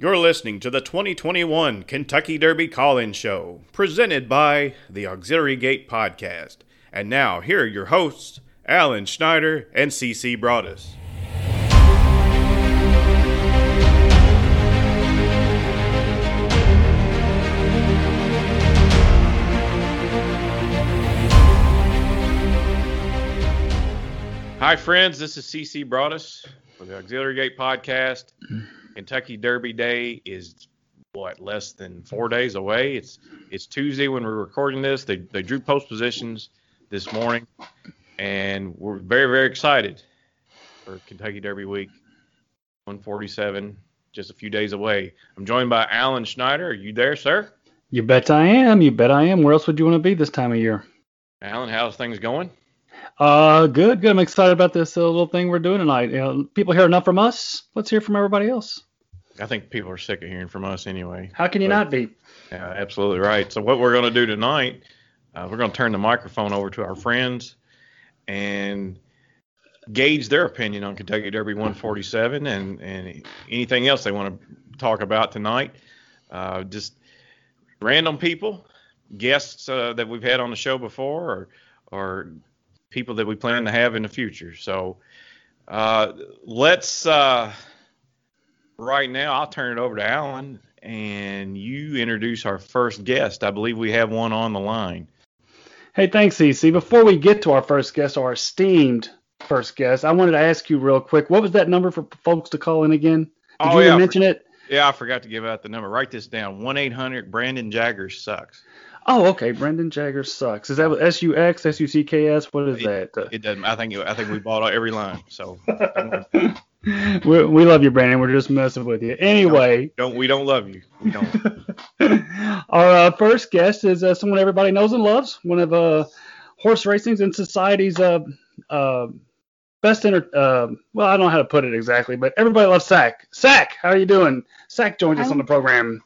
You're listening to the 2021 Kentucky Derby Call-In Show, presented by the Auxiliary Gate Podcast. And now, here are your hosts, Alan Schneider and CeCe Broadus. Hi, friends. This is CeCe Broadus from the Auxiliary Gate Podcast. Kentucky Derby Day is, less than 4 days away. It's Tuesday when we're recording this. They drew post positions this morning, and we're very, very excited for Kentucky Derby Week 147, just a few days away. I'm joined by Alan Schneider. Are you there, sir? You bet I am. Where else would you want to be this time of year? Alan, how's things going? Good. I'm excited about this little thing we're doing tonight. You know, people hear enough from us. Let's hear from everybody else. I think people are sick of hearing from us anyway. How can you not be? Yeah, absolutely right. So what we're going to do tonight, we're going to turn the microphone over to our friends and gauge their opinion on Kentucky Derby 147 and anything else they want to talk about tonight. Just random people, guests that we've had on the show before or people that we plan to have in the future. So let's right now I'll turn it over to Alan and you introduce our first guest. I believe we have one on the line. Hey, thanks, CeCe. Before we get to our first guest, our esteemed first guest, I wanted to ask you real quick, what was that number for folks to call in again? Did you mention it? Yeah, I forgot to give out the number. Write this down. 1-800-BRANDON-JAGGERS-SUCKS. Oh, okay. Brandon Jagger sucks. Is that S-U-X, S-U-C-K-S? What is that? It doesn't. I think we bought every line. So we love you, Brandon. We're just messing with you. Anyway, we don't love you. We don't. Our first guest is someone everybody knows and loves. One of horse racing's and society's best. I don't know how to put it exactly, but everybody loves Sack. Sack, how are you doing? Sack joined us on the program.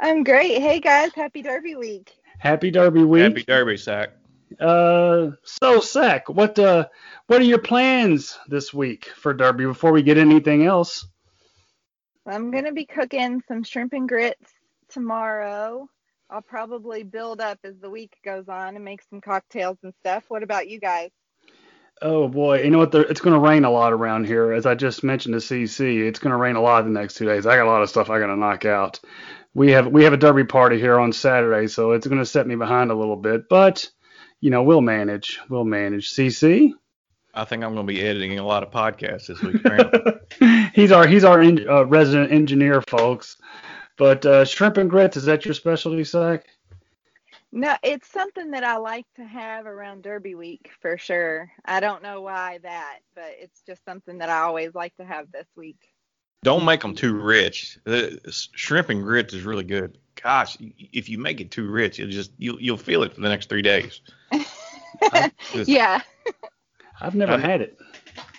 I'm great. Hey, guys. Happy Derby Week. Happy Derby Week. Happy Derby, Sack. So, Sack, what are your plans this week for Derby before we get anything else? I'm going to be cooking some shrimp and grits tomorrow. I'll probably build up as the week goes on and make some cocktails and stuff. What about you guys? Oh, boy. You know what? It's going to rain a lot around here. As I just mentioned to CeCe, it's going to rain a lot the next 2 days. I got a lot of stuff I got to knock out. We have a derby party here on Saturday, so it's going to set me behind a little bit. But, you know, we'll manage. We'll manage. CeCe? I think I'm going to be editing a lot of podcasts this week. He's our resident engineer, folks. But shrimp and grits, is that your specialty, Sack? No, it's something that I like to have around Derby Week for sure. I don't know why that, but it's just something that I always like to have this week. Don't make them too rich. The shrimp and grits is really good. Gosh, if you make it too rich, you'll feel it for the next 3 days. Yeah. I've never had it.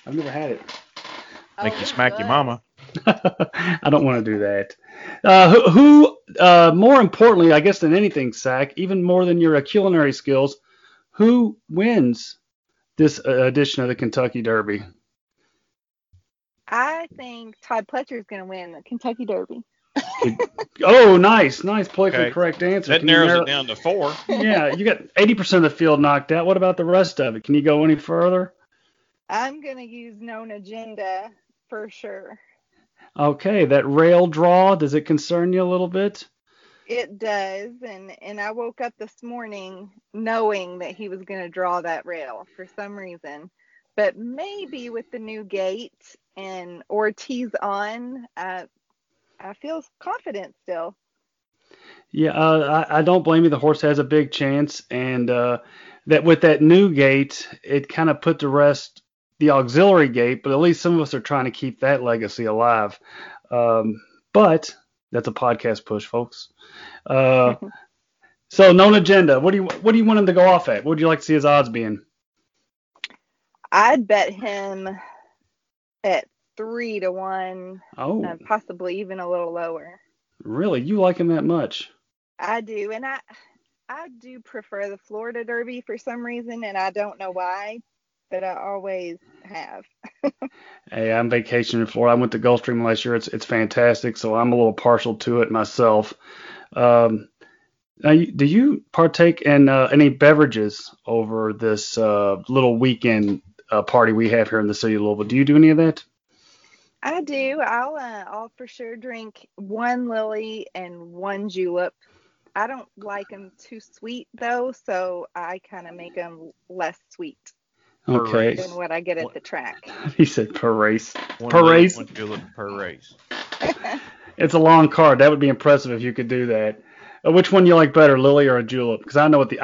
Make you smack your mama. I don't want to do that. More importantly, I guess than anything, Sack, even more than your culinary skills, who wins this edition of the Kentucky Derby? I think Todd Pletcher is going to win the Kentucky Derby. Oh, nice. Politically correct answer. That narrows it down to four. Yeah, you got 80% of the field knocked out. What about the rest of it? Can you go any further? I'm going to use Known Agenda for sure. Okay, that rail draw, does it concern you a little bit? It does, and I woke up this morning knowing that he was going to draw that rail for some reason. But maybe with the new gate and Ortiz on, I feel confident still. Yeah, I don't blame you. The horse has a big chance. And that with that new gate, it kind of put to rest the auxiliary gate. But at least some of us are trying to keep that legacy alive. But that's a podcast push, folks. So Known Agenda. What do you want him to go off at? What would you like to see his odds being? I'd bet him at 3-1, possibly even a little lower. Really? You like him that much? I do, and I do prefer the Florida Derby for some reason, and I don't know why. that I always have. Hey, I'm vacationing in Florida. I went to Gulfstream last year. It's fantastic, so I'm a little partial to it myself. Now, do you partake in any beverages over this little weekend party we have here in the city of Louisville? Do you do any of that? I do. I'll for sure drink one lily and one julep. I don't like them too sweet, though, so I kind of make them less sweet. Okay. Than what I get at the track. He said per race. One julep per race. It's a long card. That would be impressive if you could do that. Which one you like better, lily or a julep? Because I know what the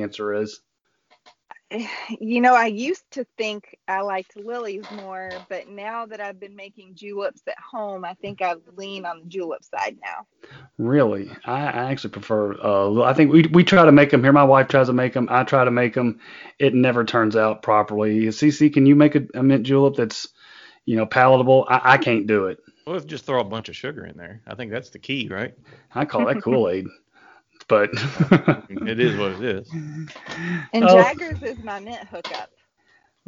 answer is. You know, I used to think I liked lilies more, but now that I've been making juleps at home, I think I lean on the julep side now. Really? I actually prefer, I think we try to make them here. My wife tries to make them. I try to make them. It never turns out properly. CeCe, can you make a mint julep that's, you know, palatable? I can't do it. Well, let's just throw a bunch of sugar in there. I think that's the key, right? I call that Kool-Aid. But it is what it is. And Jaggers is my mint hookup.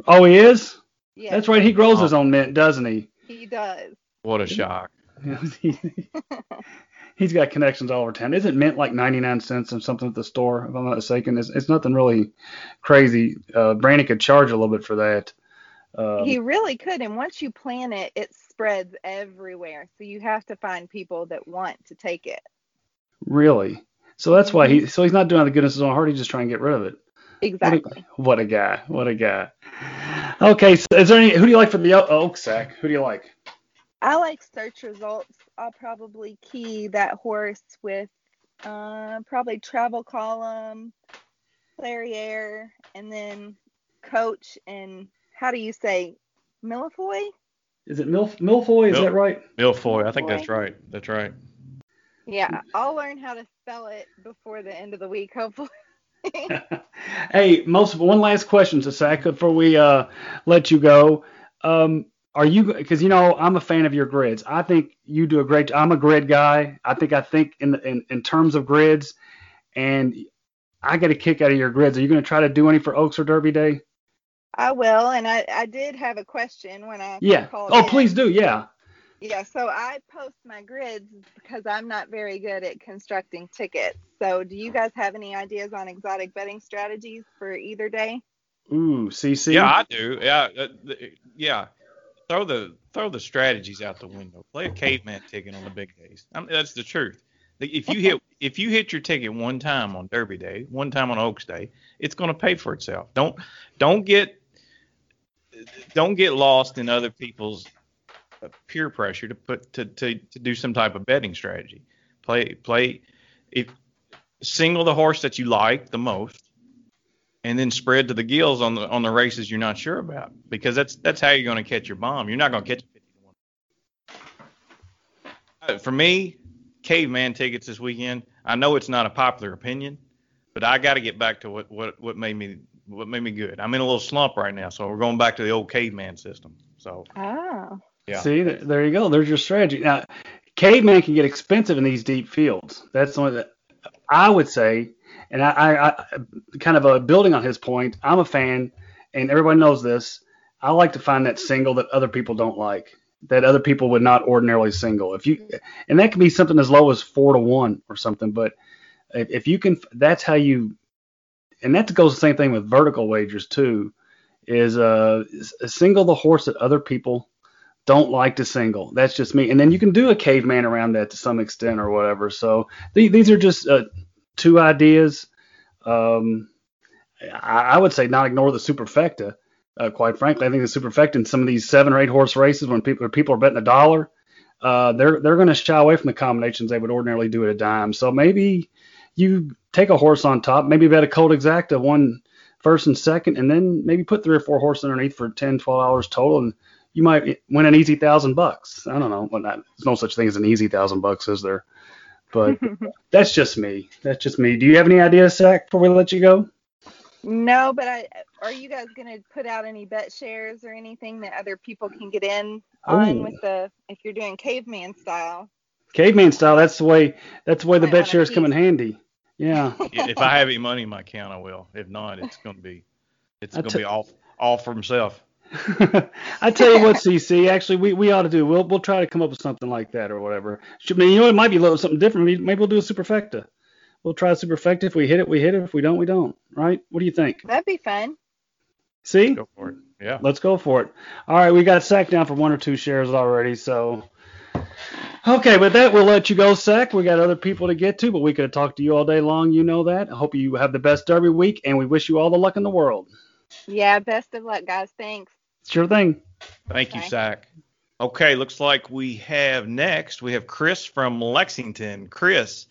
Oh, he is? Yeah. That's right. He grows his own mint, doesn't he? He does. What a shock. He's got connections all over town. Isn't mint like 99 cents or something at the store, if I'm not mistaken? It's nothing really crazy. Brandon could charge a little bit for that. He really could. And once you plant it, it spreads everywhere. So you have to find people that want to take it. Really? So that's why he's not doing the goodness of his own heart. He's just trying to get rid of it. Exactly. What a guy. Okay. So is there who do you like from the Oak Sack? Who do you like? I like Search Results. I'll probably key that horse with probably Travel Column, Clarier, and then Coach and how do you say Milfoyle? Is it Milfoyle? Is that right? Milfoyle. I think that's right. That's right. Yeah, I'll learn how to spell it before the end of the week, hopefully. Hey, one last question, Sasak, before we let you go. Are you, because you know I'm a fan of your grids. I think you do a great job. I'm a grid guy. I think in terms of grids, and I get a kick out of your grids. Are you going to try to do any for Oaks or Derby Day? I will, and I did have a question when I called. Oh, please do. Yeah. Yeah, so I post my grids because I'm not very good at constructing tickets. So do you guys have any ideas on exotic betting strategies for either day? Ooh, CC. Yeah, I do. Yeah, throw the strategies out the window. Play a caveman ticket on the big days. That's the truth. If you hit your ticket one time on Derby Day, one time on Oaks Day, it's going to pay for itself. Don't get lost in other people's peer pressure to put to do some type of betting strategy. Play if single the horse that you like the most, and then spread to the gills on the races you're not sure about, because that's how you're going to catch your bomb. You're not going to catch 50-1. For me, caveman tickets this weekend. I know it's not a popular opinion, but I got to get back to what made me good. I'm in a little slump right now, so we're going back to the old caveman system. So. Oh. Yeah. See, there you go. There's your strategy. Now, caveman can get expensive in these deep fields. That's the one that I would say, and I kind of building on his point, I'm a fan, and everybody knows this. I like to find that single that other people don't like, that other people would not ordinarily single. And that can be something as low as 4-1 or something, but if you can, that's how you, and that goes the same thing with vertical wagers too, is single the horse that other people don't like to single. That's just me. And then you can do a caveman around that to some extent or whatever. So these are just two ideas. I would say not ignore the superfecta. Quite frankly, I think the superfecta in some of these 7 or 8 horse races when people are betting $1, they're going to shy away from the combinations they would ordinarily do at a dime. So maybe you take a horse on top, maybe bet a cold exacta one first and second, and then maybe put 3 or 4 horses underneath for $10, $12 total, and you might win an easy $1,000. I don't know. Well, there's no such thing as an easy $1,000, is there? But that's just me. Do you have any ideas, Zach, before we let you go? No, but are you guys going to put out any bet shares or anything that other people can get in on with if you're doing caveman style? Caveman style. That's the way the bet shares come in handy. Yeah. If I have any money in my account, I will. If not, it's going to be all for himself. I tell you what, CC, actually, we ought to do. We'll try to come up with something like that or whatever. I mean, you know, it might be a little something different. Maybe we'll do a superfecta. We'll try superfecta. If we hit it, we hit it. If we don't, we don't. Right? What do you think? That'd be fun. See? Let's go for it. Yeah. Let's go for it. All right, we got Sack down for one or two shares already, so. Okay, with that, we'll let you go, Sack. We got other people to get to, but we could have talked to you all day long. You know that. I hope you have the best Derby week, and we wish you all the luck in the world. Yeah, best of luck, guys. Thanks. Sure thing. Thank you, Sack. Okay, looks like we have Chris from Lexington. Chris,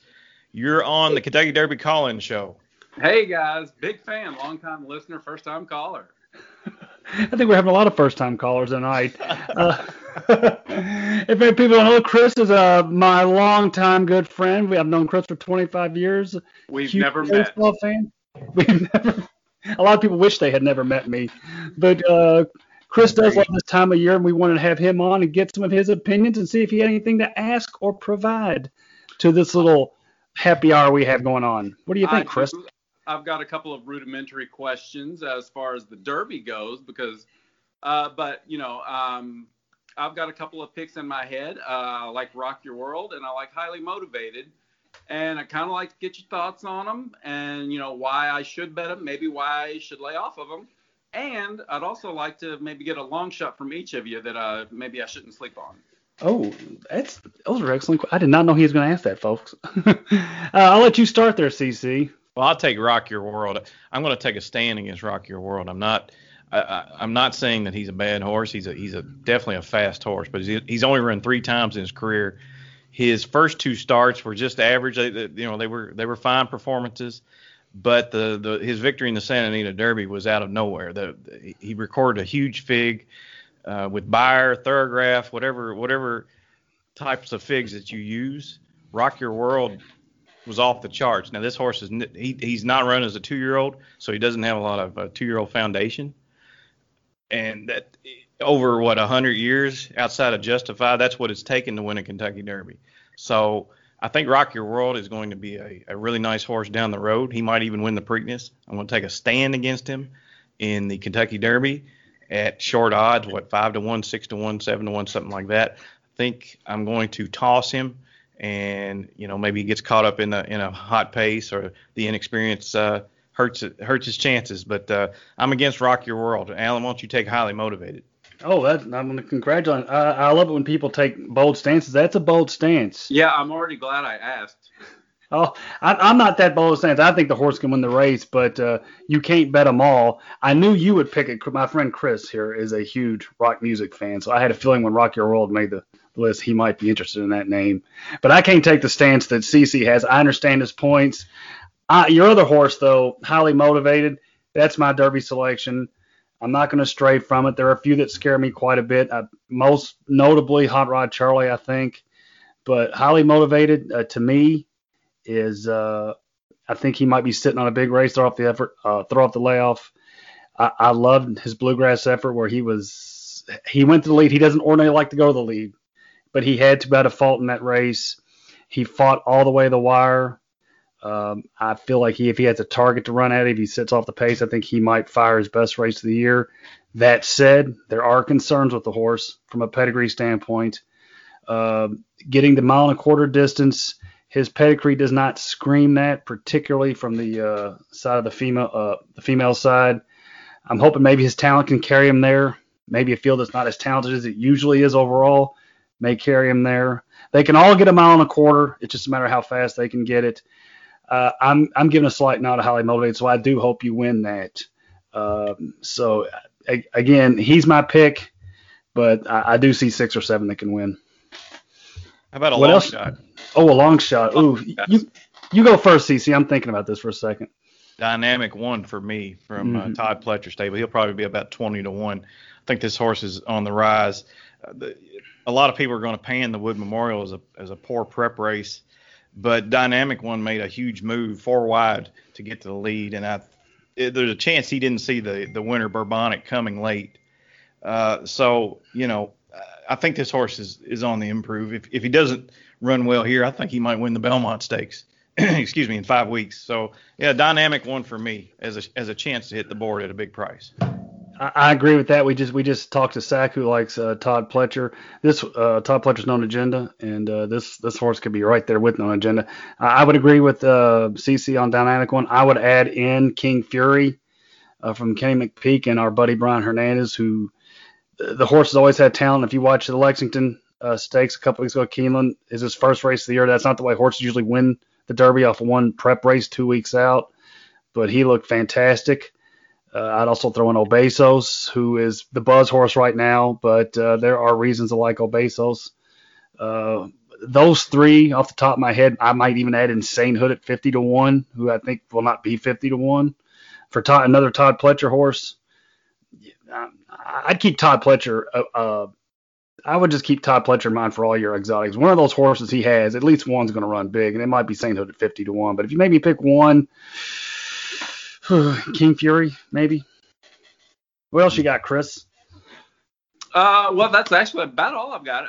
you're on the Kentucky Derby call-in show. Hey, guys. Big fan, long-time listener, first-time caller. I think we're having a lot of first-time callers tonight. If people don't know, Chris is my longtime good friend. I've known Chris for 25 years. We've never met. Fan. A lot of people wish they had never met me. But Chris does love this time of year, and we wanted to have him on and get some of his opinions and see if he had anything to ask or provide to this little happy hour we have going on. What do you think, Chris? I've got a couple of rudimentary questions as far as the Derby goes, because, I've got a couple of picks in my head. I like Rock Your World, and I like Highly Motivated, and I kind of like to get your thoughts on them, and why I should bet them, maybe why I should lay off of them, and I'd also like to maybe get a long shot from each of you that maybe I shouldn't sleep on. Oh, those are excellent. I did not know he was going to ask that, folks. I'll let you start there, CC. Well, I'll take Rock Your World. I'm going to take a stand against Rock Your World. I'm not saying that he's a bad horse. He's definitely a fast horse, but he's only run three times in his career. His first two starts were just average. They were fine performances, but his victory in the Santa Anita Derby was out of nowhere. He recorded a huge fig with Bayer, Thoroughgraph, whatever types of figs that you use. Rock Your World was off the charts. Now, this horse is he's not run as a 2-year-old, so he doesn't have a lot of 2-year-old foundation. And that over 100 years outside of Justify, that's what it's taken to win a Kentucky Derby. So I think Rock Your World is going to be a really nice horse down the road. He might even win the Preakness. I'm going to take a stand against him in the Kentucky Derby at short odds, 5-1, 6-1, 7-1, something like that. I think I'm going to toss him. And, maybe he gets caught up in a hot pace, or the inexperience hurts his chances. But I'm against Rock Your World. Alan, why don't you take Highly Motivated? Oh, I'm going to congratulate. I love it when people take bold stances. That's a bold stance. Yeah, I'm already glad I asked. Oh, I'm not that bold a stance. I think the horse can win the race, but you can't bet them all. I knew you would pick it. My friend Chris here is a huge rock music fan, so I had a feeling when Rock Your World made the list, he might be interested in that name. But I can't take the stance that CeCe has. I understand his points. Your other horse, though, Highly Motivated, that's my Derby selection. I'm not going to stray from it. There are a few that scare me quite a bit, most notably Hot Rod Charlie, I think. But Highly Motivated, to me, is I think he might be sitting on a big race, throw off the effort, throw off the layoff. I loved his Bluegrass effort where he went to the lead. He doesn't ordinarily like to go to the lead, but he had to about a fault in that race. He fought all the way to the wire. I feel like if he has a target to run at, if he sits off the pace, I think he might fire his best race of the year. That said, there are concerns with the horse from a pedigree standpoint. Getting the 1.25-mile distance, his pedigree does not scream that, particularly from the side of the female side. I'm hoping maybe his talent can carry him there. Maybe a field that's not as talented as it usually is overall may carry him there. They can all get 1.25 miles. It's just a matter of how fast they can get it. I'm giving a slight nod to Highly Motivated, so I do hope you win that. Again, he's my pick, but I do see 6 or 7 that can win. How about a long shot? Oh, a long shot. Ooh, you go first, CC. I'm thinking about this for a second. Dynamic One for me from Todd Pletcher stable. He'll probably be about 20-1. I think this horse is on the rise. A lot of people are going to pan the Wood Memorial as a poor prep race, but Dynamic One made a huge move 4 wide to get to the lead, and there's a chance he didn't see the winner Bourbonic coming late. I think this horse is on the improve. If he doesn't run well here, I think he might win the Belmont Stakes, excuse me, in 5 weeks. So, yeah, Dynamic One for me as a chance to hit the board at a big price. I agree with that. We just talked to Sack, who likes Todd Pletcher. This Todd Pletcher's Known Agenda, and this horse could be right there with Known Agenda. I would agree with CC on Dynamic One. I would add in King Fury from Kenny McPeak and our buddy Brian Hernandez, who the horse has always had talent. If you watch the Lexington Stakes a couple weeks ago, Keeneland is his first race of the year. That's not the way horses usually win the Derby, off of one prep race 2 weeks out, but he looked fantastic. I'd also throw in Obesos, who is the buzz horse right now, but there are reasons to like Obesos. Those three, off the top of my head, I might even add Insane Hood at 50-1, who I think will not be 50-1. For another Todd Pletcher horse, I'd keep Todd Pletcher. I would just keep Todd Pletcher in mind for all your exotics. One of those horses he has, at least one's going to run big, and it might be Sainthood at 50-1. But if you made me pick one, King Fury, maybe. What else you got, Chris? Well, that's actually about all I've got.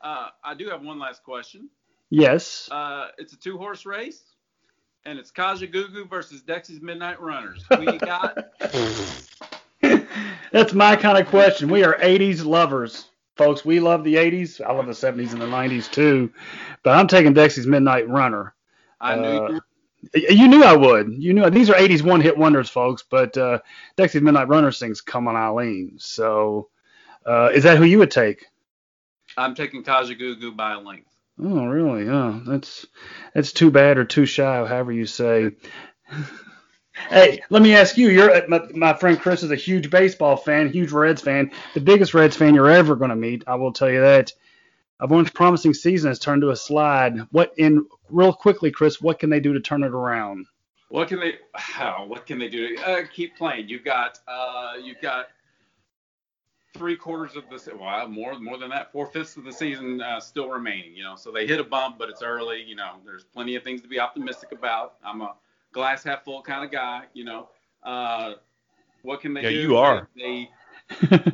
I do have one last question. Yes. It's a two-horse race, and it's Kajagoogoo versus Dexy's Midnight Runners. We got... That's my kind of question. We are 80s lovers, folks. We love the 80s. I love the 70s and the 90s, too. But I'm taking Dexy's Midnight Runner. I knew you. You knew I would. You knew these are 80s one-hit wonders, folks, but Dexy's Midnight Runner sings Come On Eileen. So is that who you would take? I'm taking Kajagoogoo by a length. Oh, really? Oh, that's too bad or too shy, however you say. Hey, let me ask you. My friend Chris is a huge baseball fan, huge Reds fan, the biggest Reds fan you're ever going to meet. I will tell you that. One's promising season has turned to a slide. Real quickly, Chris, what can they do to turn it around? What can they do to keep playing? You've got 3/4 of the more than that, 4/5 of the season still remaining. So they hit a bump, but it's early. There's plenty of things to be optimistic about. I'm a glass half full kind of guy. What can they do? Yeah, you are. They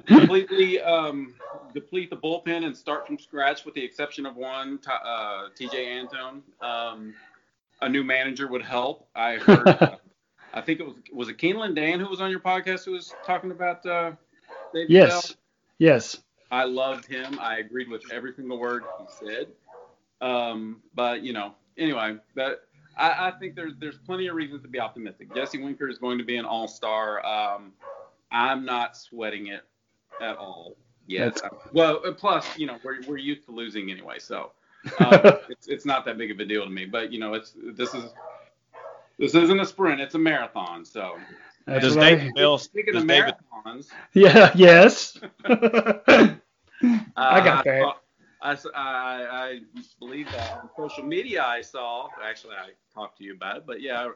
completely deplete the bullpen and start from scratch, with the exception of one, TJ Antone. A new manager would help. I heard, I think it was a Keeneland Dan who was on your podcast who was talking about David Bell. Yes. I loved him. I agreed with every single word he said. I think there's plenty of reasons to be optimistic. Jesse Winker is going to be an all-star. I'm not sweating it at all. Yes. Well, plus, we're used to losing anyway, so it's not that big of a deal to me. But this isn't a sprint; it's a marathon. So. Does David Bell? Speaking of marathons. Yeah. Yes. I got that. I believe that on social media I saw. Actually, I talked to you about it, but yeah.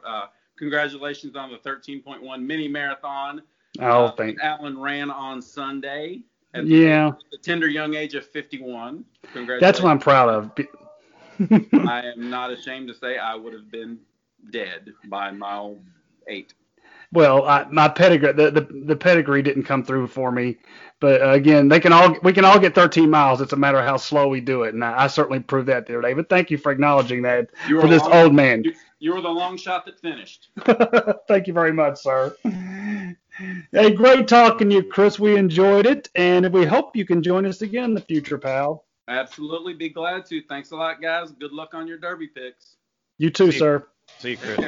Congratulations on the 13.1 mini marathon. Oh, thanks. Allen ran on Sunday at the tender young age of 51. Congratulations. That's what I'm proud of. I am not ashamed to say I would have been dead by mile 8. Well, my pedigree, the pedigree didn't come through for me, but again, we can all get 13 miles. It's a matter of how slow we do it, and I certainly proved that the other day. But thank you for acknowledging that for this old man. You were the long shot that finished. Thank you very much, sir. Hey, great talking to you, Chris. We enjoyed it, and we hope you can join us again in the future, pal. Absolutely. Be glad to. Thanks a lot, guys. Good luck on your Derby picks. You too, sir. See you, Chris.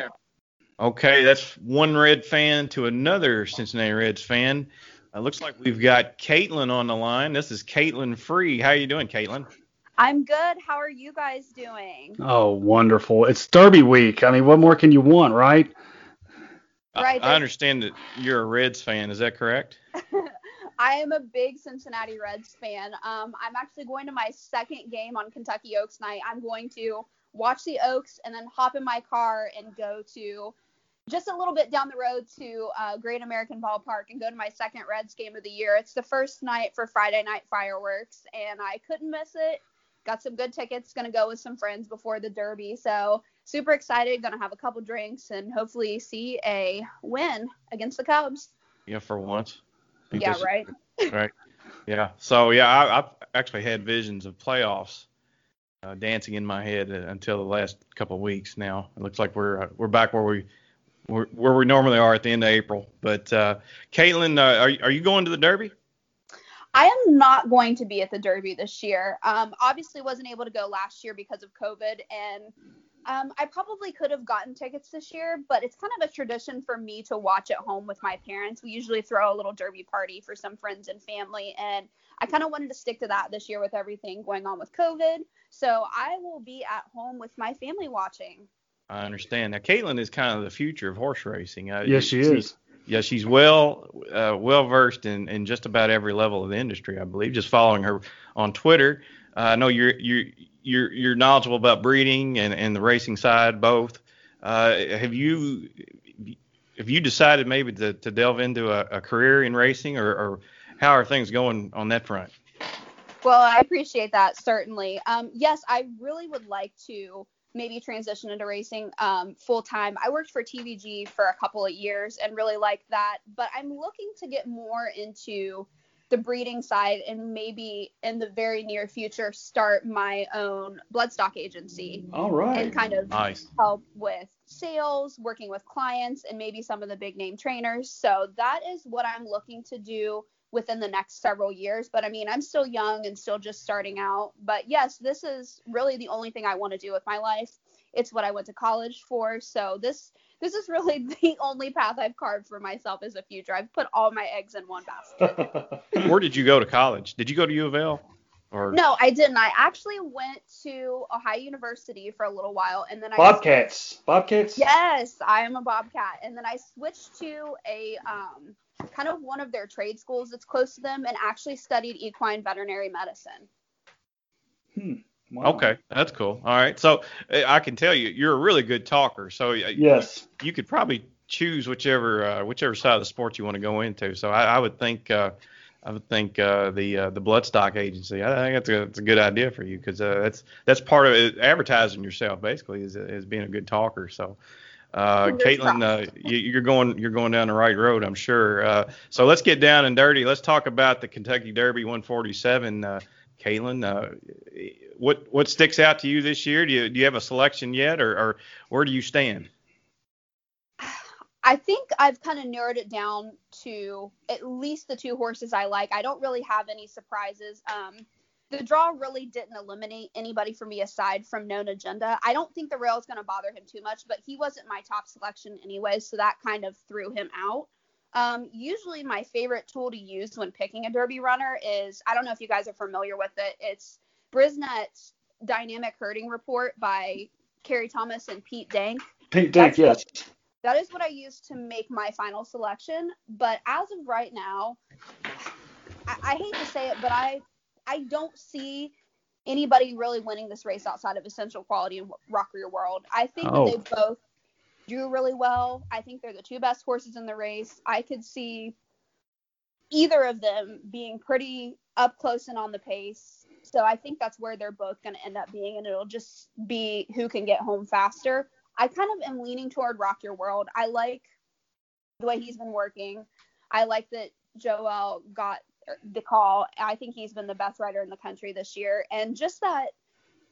Okay, that's one Red fan to another Cincinnati Reds fan. Looks like we've got Caitlin on the line. This is Caitlin Free. How are you doing, Caitlin? I'm good. How are you guys doing? Oh, wonderful. It's Derby week. I mean, what more can you want, right? Right. I understand that you're a Reds fan. Is that correct? I am a big Cincinnati Reds fan. I'm actually going to my second game on Kentucky Oaks night. I'm going to watch the Oaks and then hop in my car and go to just a little bit down the road to Great American Ballpark and go to my second Reds game of the year. It's the first night for Friday Night Fireworks, and I couldn't miss it. Got some good tickets. Going to go with some friends before the Derby. So super excited. Going to have a couple drinks and hopefully see a win against the Cubs. Yeah, for once. Yeah, right. Right. Yeah. So, yeah, I've actually had visions of playoffs dancing in my head until the last couple of weeks now. It looks like we're back where we where we normally are at the end of April. But Caitlin, are you going to the Derby? I am not going to be at the Derby this year. Obviously wasn't able to go last year because of COVID, and I probably could have gotten tickets this year, but it's kind of a tradition for me to watch at home with my parents. We usually throw a little Derby party for some friends and family, and I kind of wanted to stick to that this year with everything going on with COVID. So I will be at home with my family watching. I understand. Now, Caitlin is kind of the future of horse racing. Yes, she is. Yeah, she's well versed in just about every level of the industry, I believe. Just following her on Twitter, I know you're knowledgeable about breeding and the racing side both. Have you decided maybe to delve into a career in racing, or how are things going on that front? Well, I appreciate that, certainly. Yes, I really would like to maybe transition into racing full-time. I worked for TVG for a couple of years and really liked that, but I'm looking to get more into the breeding side and maybe in the very near future start my own bloodstock agency. All right. And kind of help with sales, working with clients, and maybe some of the big-name trainers. So that is what I'm looking to do within the next several years. But I mean, I'm still young and still just starting out, but yes, this is really the only thing I want to do with my life. It's what I went to college for. So this is really the only path I've carved for myself as a future. I've put all my eggs in one basket. Where did you go to college? Did you go to U of L? Or? No, I didn't. I actually went to Ohio University for a little while, and then Bobcats? Yes, I am a Bobcat. And then I switched to a kind of one of their trade schools that's close to them, and actually studied equine veterinary medicine. Wow. Okay, that's cool. All right, so I can tell you're a really good talker. So yes, you could probably choose whichever side of the sport you want to go into. So I would think the bloodstock agency. I think that's a good idea for you, because that's part of it, advertising yourself basically is being a good talker. So. Caitlin, you're going down the right road, I'm sure. So let's get down and dirty. Let's talk about the Kentucky Derby 147. Caitlin, what sticks out to you this year? Do you have a selection yet, or where do you stand? I think I've kind of narrowed it down to at least the two horses I like. I don't really have any surprises. The draw really didn't eliminate anybody for me aside from Known Agenda. I don't think the rail is going to bother him too much, but he wasn't my top selection anyway, so that kind of threw him out. Usually my favorite tool to use when picking a Derby runner is, I don't know if you guys are familiar with it, it's Brisnet's Dynamic Herding Report by Kerry Thomas and Pete Dank. Pete Dank, yes. That is what I use to make my final selection, but as of right now, I hate to say it, but I don't see anybody really winning this race outside of Essential Quality and Rock Your World. I think that they both do really well. I think they're the two best horses in the race. I could see either of them being pretty up close and on the pace. So I think that's where they're both going to end up being, and it'll just be who can get home faster. I kind of am leaning toward Rock Your World. I like the way he's been working. I like that Joel got the call. I think he's been the best rider in the country this year, and just that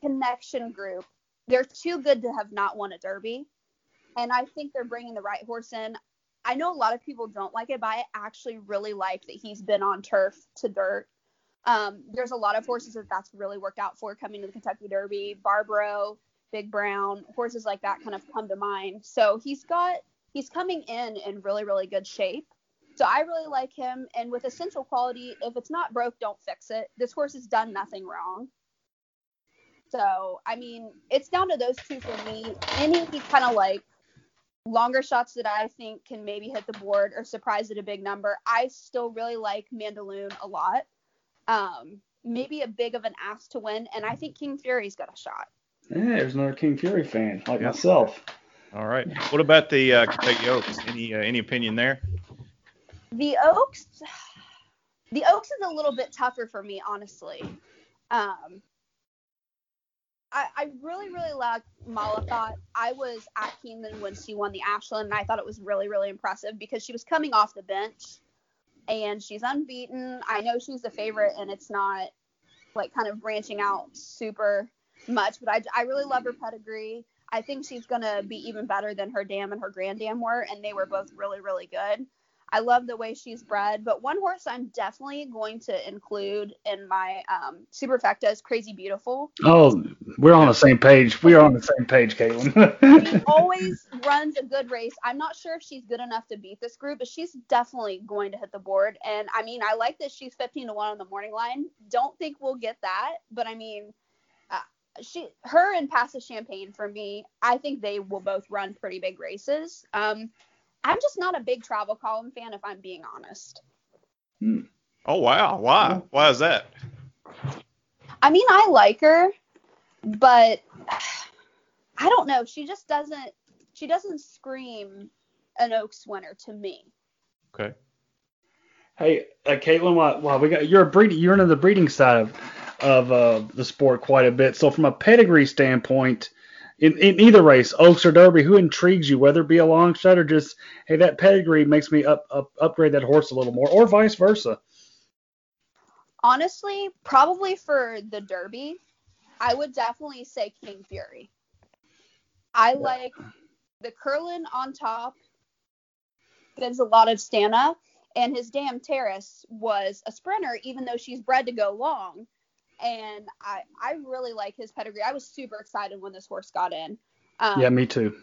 connection group, they're too good to have not won a Derby, and I think they're bringing the right horse in. I know a lot of people don't like it, but I actually really like that he's been on turf to dirt. There's a lot of horses that's really worked out for coming to the Kentucky Derby. Barbaro, Big Brown, horses like that kind of come to mind. So he's coming in really, really good shape. So I really like him, and with Essential Quality, if it's not broke, don't fix it. This horse has done nothing wrong. So, I mean, it's down to those two for me. Any kind of, like, longer shots that I think can maybe hit the board or surprise at a big number, I still really like Mandaloon a lot. Maybe a big of an ass to win, and I think King Fury's got a shot. Yeah, there's another King Fury fan, like myself. All right. What about the Kentucky Oaks? Any opinion there? The Oaks is a little bit tougher for me, honestly. I really, really like Malathaat. I was at Keeneland when she won the Ashland, and I thought it was really, really impressive because she was coming off the bench, and she's unbeaten. I know she's the favorite, and it's not, like, kind of branching out super much, but I really love her pedigree. I think she's going to be even better than her dam and her grand dam were, and they were both really, really good. I love the way she's bred, but one horse I'm definitely going to include in my superfecta is Crazy Beautiful. Oh, we're on the same page. We are on the same page, Caitlin. She always runs a good race. I'm not sure if she's good enough to beat this group, but she's definitely going to hit the board. And, I mean, I like that she's 15-1 on the morning line. Don't think we'll get that, but, I mean, her and Passa Champagne, for me, I think they will both run pretty big races. I'm just not a big Travel Column fan, if I'm being honest. Oh, wow. Why? Why is that? I mean, I like her, but I don't know. She doesn't scream an Oaks winner to me. Okay. Hey, Caitlin, while we got, you're into the breeding side of the sport quite a bit. So from a pedigree standpoint, in either race, Oaks or Derby, who intrigues you, whether it be a long shot or just, hey, that pedigree makes me upgrade that horse a little more, or vice versa? Honestly, probably for the Derby, I would definitely say King Fury. I like the Curlin on top. Gives a lot of stand-up, and his damn Terrace was a sprinter, even though she's bred to go long. And I really like his pedigree. I was super excited when this horse got in. Yeah, me too.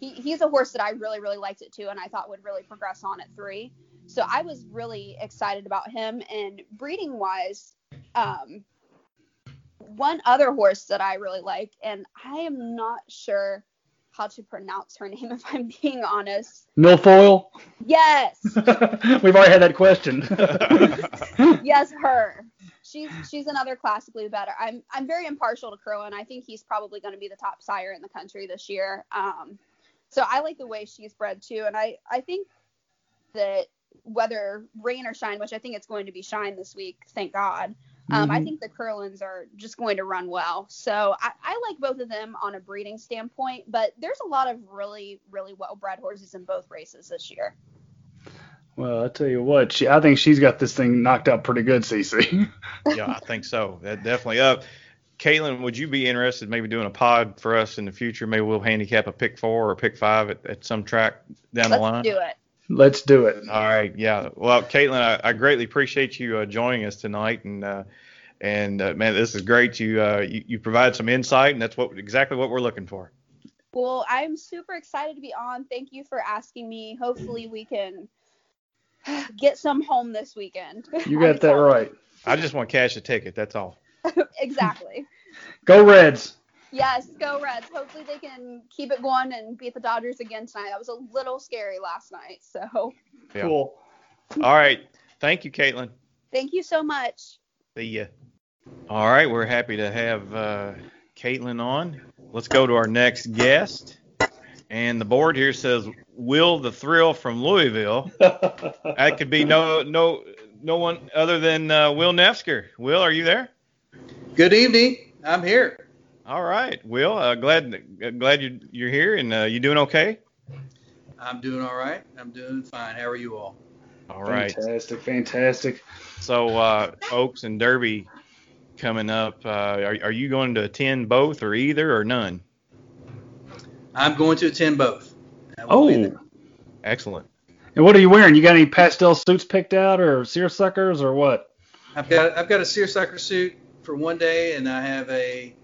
He's a horse that I really, really liked it too, and I thought would really progress on at 3. So I was really excited about him. And breeding-wise, one other horse that I really like, and I am not sure how to pronounce her name if I'm being honest. Milfoyle? Yes. We've already had that question. Yes, her. She's another classically better. I'm very impartial to Curlin. I think he's probably going to be the top sire in the country this year. So I like the way she's bred too. And I think that whether rain or shine, which I think it's going to be shine this week, thank God. I think the Curlins are just going to run well. So I like both of them on a breeding standpoint, but there's a lot of really, really well-bred horses in both races this year. Well, I tell you what, I think she's got this thing knocked out pretty good, CC. Yeah, I think so. That definitely. Caitlin, would you be interested maybe doing a pod for us in the future? Maybe we'll handicap a pick 4 or pick 5 at some track down the line. Let's do it. All right. Yeah. Well, Caitlin, I greatly appreciate you joining us tonight. And man, this is great. You provide some insight, and that's exactly what we're looking for. Well, I'm super excited to be on. Thank you for asking me. Hopefully we can get some home this weekend. You got that right. I just want to cash a ticket. That's all. Exactly. Go Reds. Yes, go Reds. Hopefully they can keep it going and beat the Dodgers again tonight. That was a little scary last night. So yeah. Cool. All right. Thank you, Caitlin. Thank you so much. See ya. All right. We're happy to have Caitlin on. Let's go to our next guest. And the board here says Will the Thrill from Louisville. That could be no one other than Will Nefsker. Will, are you there? Good evening. I'm here. All right, Will. Glad you're here, and you doing okay? I'm doing all right. I'm doing fine. How are you all? All right. Fantastic. So Oaks and Derby coming up. Are you going to attend both, or either, or none? I'm going to attend both. Oh, excellent. And what are you wearing? You got any pastel suits picked out, or seersuckers, or what? I've got a seersucker suit for one day, and I have a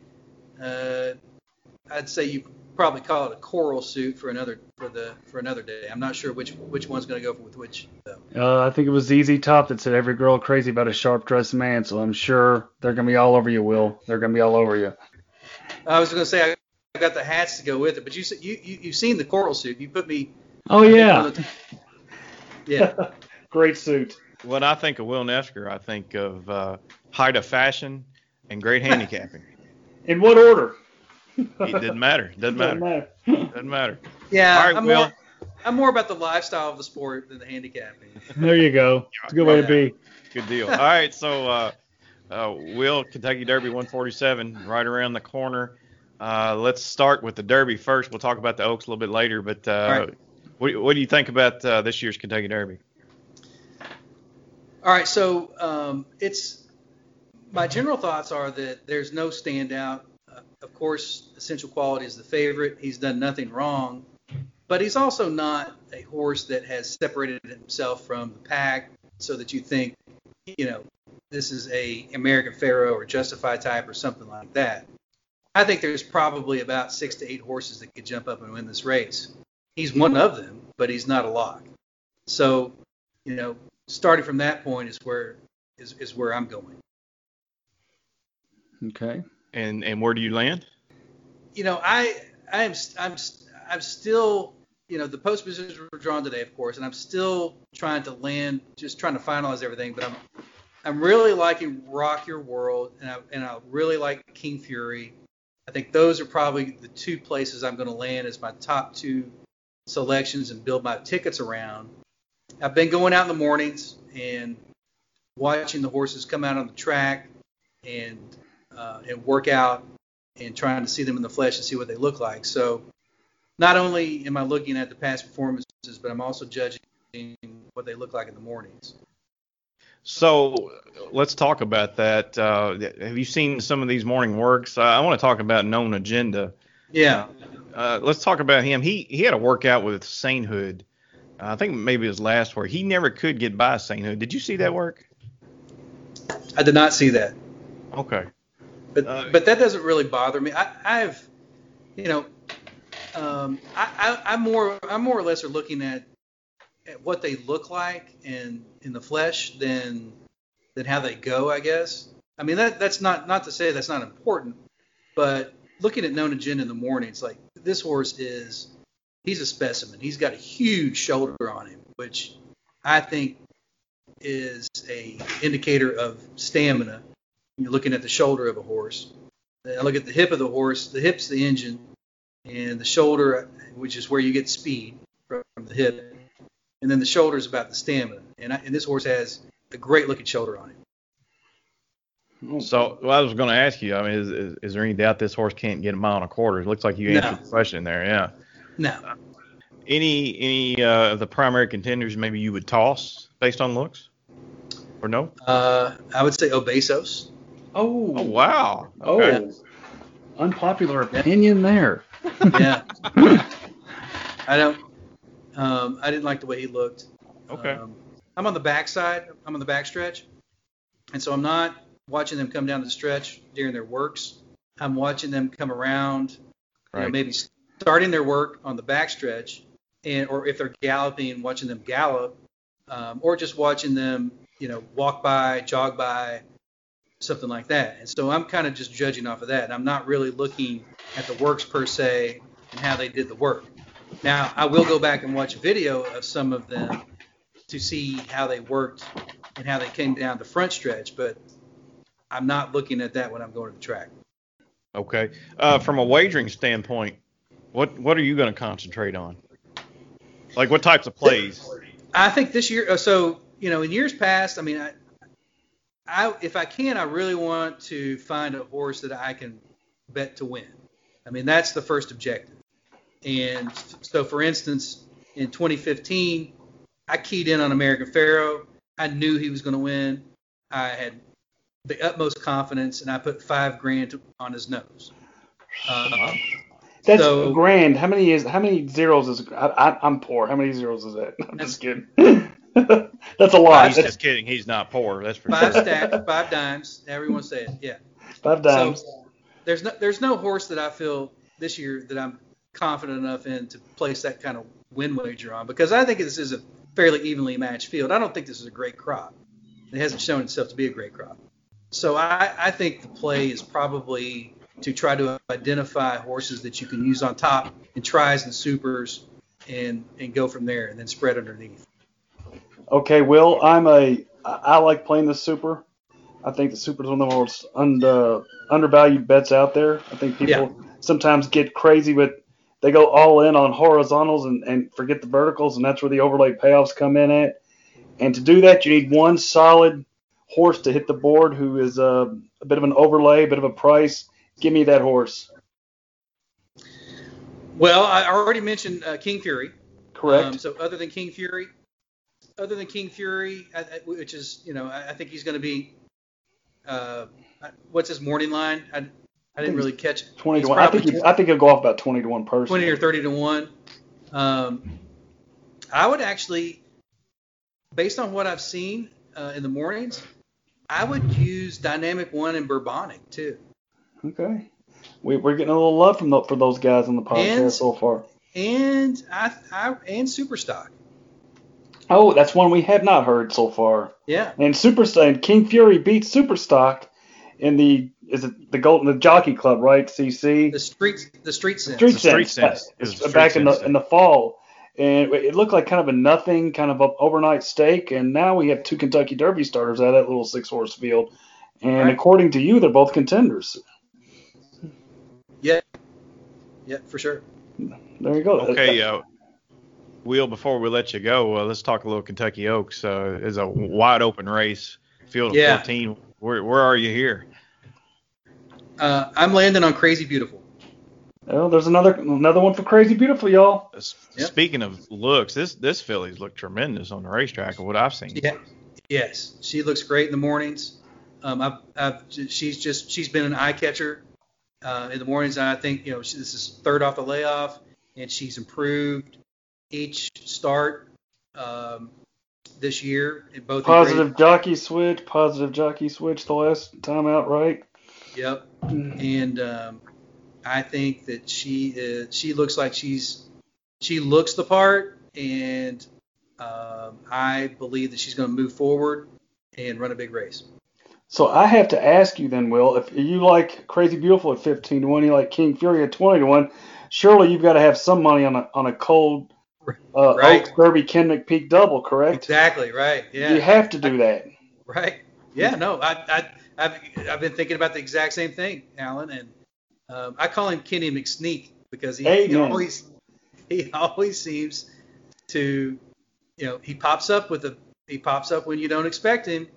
I'd say you probably call it a coral suit for another day. I'm not sure which one's going to go with which though. I think it was ZZ Top that said every girl crazy about a sharp dressed man. So I'm sure they're going to be all over you, Will. They're going to be all over you. I was going to say I got the hats to go with it, but you've seen the coral suit. You put me. Oh yeah. Yeah. Great suit. When I think of Will Nefsker, I think of height of fashion and great handicapping. In what order? It didn't matter. Doesn't matter. Yeah. All right, I'm more about the lifestyle of the sport than the handicapping. There you go. It's a good way to be. Good deal. All right. So, Will, Kentucky Derby 147, right around the corner. Let's start with the Derby first. We'll talk about the Oaks a little bit later. But right. What do you think about this year's Kentucky Derby? All right. So, my general thoughts are that there's no standout Of course, Essential Quality is the favorite. He's done nothing wrong, but he's also not a horse that has separated himself from the pack so that you think, you know, this is a American Pharaoh or Justify type or something like that. I think there's probably about 6 to 8 horses that could jump up and win this race. He's one of them, but he's not a lock. So, you know, starting from that point is where I'm going. Okay. And where do you land? You know, I'm still, you know, the post positions were drawn today, of course, and I'm still trying to land, just trying to finalize everything. But I'm really liking Rock Your World, and I really like King Fury. I think those are probably the two places I'm going to land as my top two selections and build my tickets around. I've been going out in the mornings and watching the horses come out on the track and work out and trying to see them in the flesh and see what they look like. So not only am I looking at the past performances, but I'm also judging what they look like in the mornings. So let's talk about that. Have you seen some of these morning works? I want to talk about Known Agenda. Yeah. Let's talk about him. He had a workout with Sainthood. I think maybe his last work. He never could get by Sainthood. Did you see that work? I did not see that. Okay. But that doesn't really bother me. I've, you know, I'm more or less are looking at what they look like in the flesh than how they go, I guess. I mean, that's not to say that's not important, but looking at Known Agenda in the morning, it's like this horse he's a specimen. He's got a huge shoulder on him, which I think is a indicator of stamina. You're looking at the shoulder of a horse. Then I look at the hip of the horse. The hip's the engine, and the shoulder, which is where you get speed from the hip. And then the shoulder is about the stamina, and this horse has a great-looking shoulder on him. So, well, I was going to ask you. I mean, is there any doubt this horse can't get a mile and a quarter? It looks like you answered the question there. Yeah. No. Any of the primary contenders maybe you would toss based on looks, or no? I would say Obesos. Oh. Wow. Okay. Oh. Unpopular opinion there. Yeah. I don't. I didn't like the way he looked. Okay. I'm on the backside. I'm on the backstretch, and so I'm not watching them come down the stretch during their works. I'm watching them come around, right. You know, maybe starting their work on the backstretch, or if they're galloping, watching them gallop, or just watching them, you know, walk by, jog by, something like that. And so I'm kind of just judging off of that. I'm not really looking at the works per se and how they did the work. Now, I will go back and watch a video of some of them to see how they worked and how they came down the front stretch, but I'm not looking at that when I'm going to the track. Okay. From a wagering standpoint, what are you going to concentrate on? Like what types of plays? I think this year – so, you know, in years past, I mean, I if I can, I really want to find a horse that I can bet to win. I mean, that's the first objective. And so, for instance, in 2015, I keyed in on American Pharaoh. I knew he was going to win. I had the utmost confidence, and I put $5,000 on his nose. That's so, grand. How many zeros is? I'm poor. How many zeros is that? I'm just kidding. That's a lot. He's just kidding. He's not poor. That's for five sure. Stacks, five dimes. Everyone say it. Yeah. Five dimes. So, there's no horse that I feel this year that I'm confident enough in to place that kind of win wager on, because I think this is a fairly evenly matched field. I don't think this is a great crop. It hasn't shown itself to be a great crop. So I think the play is probably to try to identify horses that you can use on top in tries and supers and go from there and then spread underneath. Okay, Will, I like playing the super. I think the super is one of the most undervalued bets out there. I think people sometimes get crazy with they go all in on horizontals and forget the verticals, and that's where the overlay payoffs come in at. And to do that, you need one solid horse to hit the board who is a bit of an overlay, a bit of a price. Give me that horse. Well, I already mentioned King Fury. Correct. So other than King Fury, which is, you know, I think he's going to be what's his morning line? I didn't really catch it. 20 to 1. I think he'll go off about 20 to 1 person. 20 or 30 to 1. I would actually, based on what I've seen in the mornings, I would use Dynamic One and Bourbonic too. Okay, we're getting a little love for those guys on the podcast so far. And I and Superstock. Oh, that's one we have not heard so far. Yeah. And Superstock, King Fury beat Superstock in the Jockey Club, right? CC. The Street Sense is back in the fall, and it looked like kind of a nothing, kind of an overnight stake, and now we have two Kentucky Derby starters out of that little 6-horse field, and according to you, they're both contenders. Yeah. Yeah, for sure. There you go. Okay, Will, before we let you go, let's talk a little Kentucky Oaks. It's a wide open race, field of 14. Where are you here? I'm landing on Crazy Beautiful. Oh, there's another one for Crazy Beautiful, y'all. Speaking of looks, this filly's looked tremendous on the racetrack of what I've seen. Yeah. Yes, she looks great in the mornings. She's been an eye catcher in the mornings. And I think this is third off the layoff, and she's improved each start this year. In both positive jockey switch the last time out, right? Yep. And I think that she looks like she looks the part, and I believe that she's going to move forward and run a big race. So I have to ask you then, Will, if you like Crazy Beautiful at 15 to 1, you like King Fury at 20 to 1, surely you've got to have some money on a cold Oaks Derby Ken McPeak double, correct? Exactly, right. Yeah. You have to do that. Right. Yeah, no, I've been thinking about the exact same thing, Alan, and I call him Kenny McSneak because he always seems to, he pops up when you don't expect him,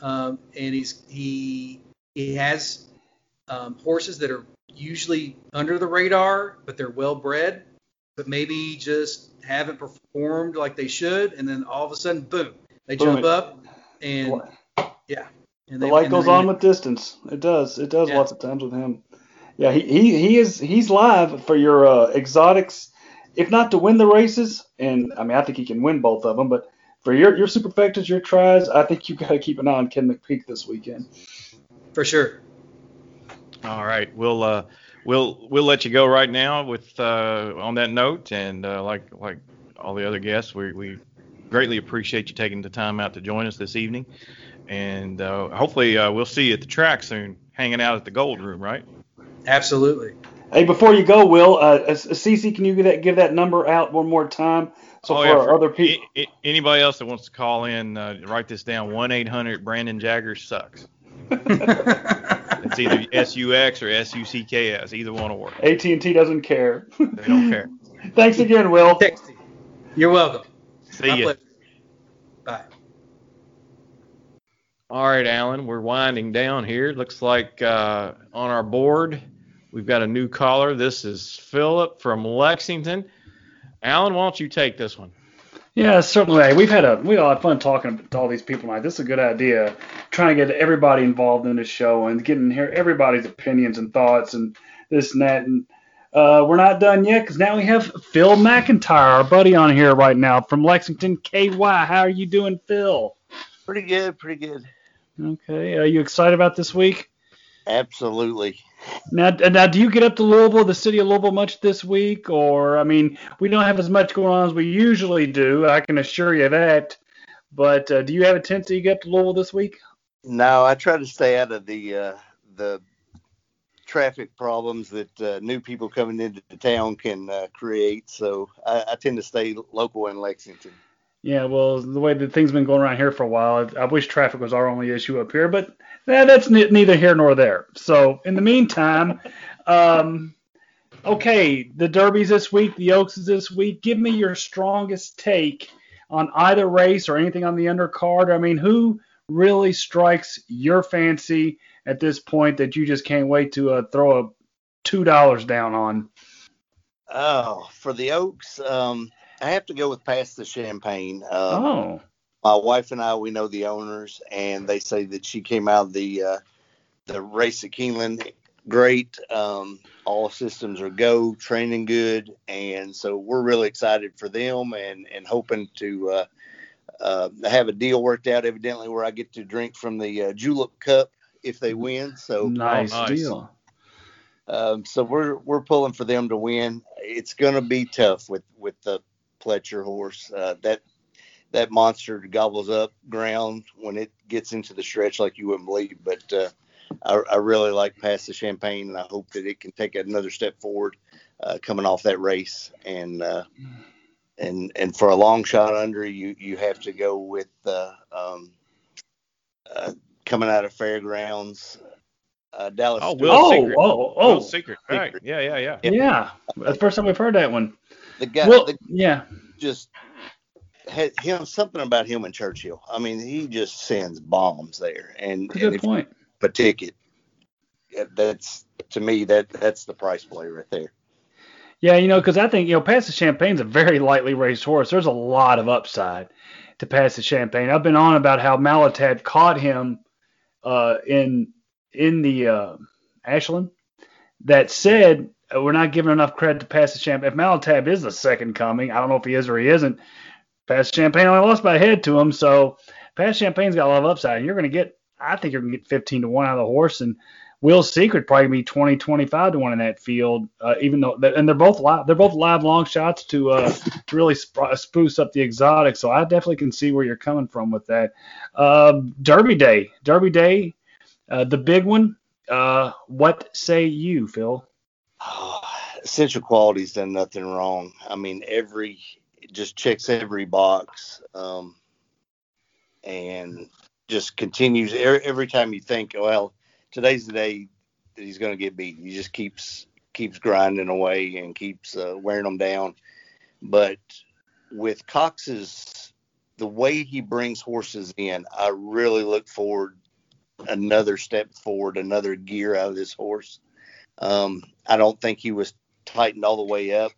and he has horses that are usually under the radar, but they're well bred, but maybe just haven't performed like they should, and then all of a sudden, boom, they jump up, and yeah. And the light goes on with distance. It does. It does lots of times with him. Yeah, he's live for your exotics, if not to win the races, and I mean I think he can win both of them, but for your superfectas, your tries, I think you got to keep an eye on Ken McPeak this weekend. For sure. All right, We'll let you go right now with on that note, and like all the other guests, we greatly appreciate you taking the time out to join us this evening, and hopefully we'll see you at the track soon, hanging out at the Gold Room, right? Absolutely. Hey, before you go, Will, Cece, can you give that number out one more time? So for other people, anybody else that wants to call in, write this down: 1-800-BRANDON-JAGGER-SUCKS. It's either SUX or SUCKS. Either one will work. AT&T doesn't care. They don't care. Thanks again, Will. You're welcome. See you. Bye. All right, Alan, we're winding down here. Looks like on our board we've got a new caller. This is Philip from Lexington. Alan, why don't you take this one? Yeah, certainly. We all had fun talking to all these people tonight. This is a good idea, trying to get everybody involved in the show and getting to hear everybody's opinions and thoughts and this and that. And we're not done yet because now we have Phil McIntyre, our buddy, on here right now from Lexington, KY. How are you doing, Phil? Pretty good. Okay. Are you excited about this week? Absolutely. Now, do you get up to Louisville, the city of Louisville, much this week? Or, I mean, we don't have as much going on as we usually do, I can assure you that. But do you have a tendency to get up to Louisville this week? No, I try to stay out of the traffic problems that new people coming into the town can create. So I tend to stay local in Lexington. Yeah, well, the way that things have been going around here for a while, I wish traffic was our only issue up here, but that's neither here nor there. So, in the meantime, the Derby's this week, the Oaks is this week. Give me your strongest take on either race or anything on the undercard. I mean, who really strikes your fancy at this point that you just can't wait to throw a $2 down on? Oh, for the Oaks, I have to go with Passa Champagne. My wife and I, we know the owners, and they say that she came out of the race at Keeneland great. All systems are go, training good, and so we're really excited for them and hoping to have a deal worked out, evidently, where I get to drink from the Julep Cup if they win. So nice deal. So we're pulling for them to win. It's going to be tough with the Pletcher horse. That monster gobbles up ground when it gets into the stretch like you wouldn't believe. But I really like Passa Champagne, and I hope that it can take another step forward coming off that race. And for a long shot under, you have to go with coming out of Fairgrounds. Dallas. Oh, Will's Secret. Oh, Will's Secret. All right. Yeah. That's the first time we've heard that one. The guy, just had him, something about him and Churchill. I mean, he just sends bombs there. And good point. A ticket. That's, to me, that's the price play right there. Yeah, because I think, Passa Champagne's a very lightly raced horse. There's a lot of upside to Passa Champagne. I've been on about how Malathaat caught him in the Ashland. That said, we're not giving enough credit to Passa Champagne. If Malathaat is the second coming, I don't know if he is or he isn't. Passa Champagne only lost by a head to him, so Passa Champagne's got a lot of upside. And I think you're going to get 15-1 out of the horse, and Will's Secret probably be 20-25-1 in that field, even though, and they're both live long shots to really spruce up the exotic. So I definitely can see where you're coming from with that. Derby Day, the big one. What say you, Phil? Oh, Essential Quality's done nothing wrong. I mean, it just checks every box, and just continues every time you think, well, today's the day that he's going to get beat. He just keeps grinding away and keeps wearing them down. But with Cox's, the way he brings horses in, I really look forward another step forward, another gear out of this horse. I don't think he was tightened all the way up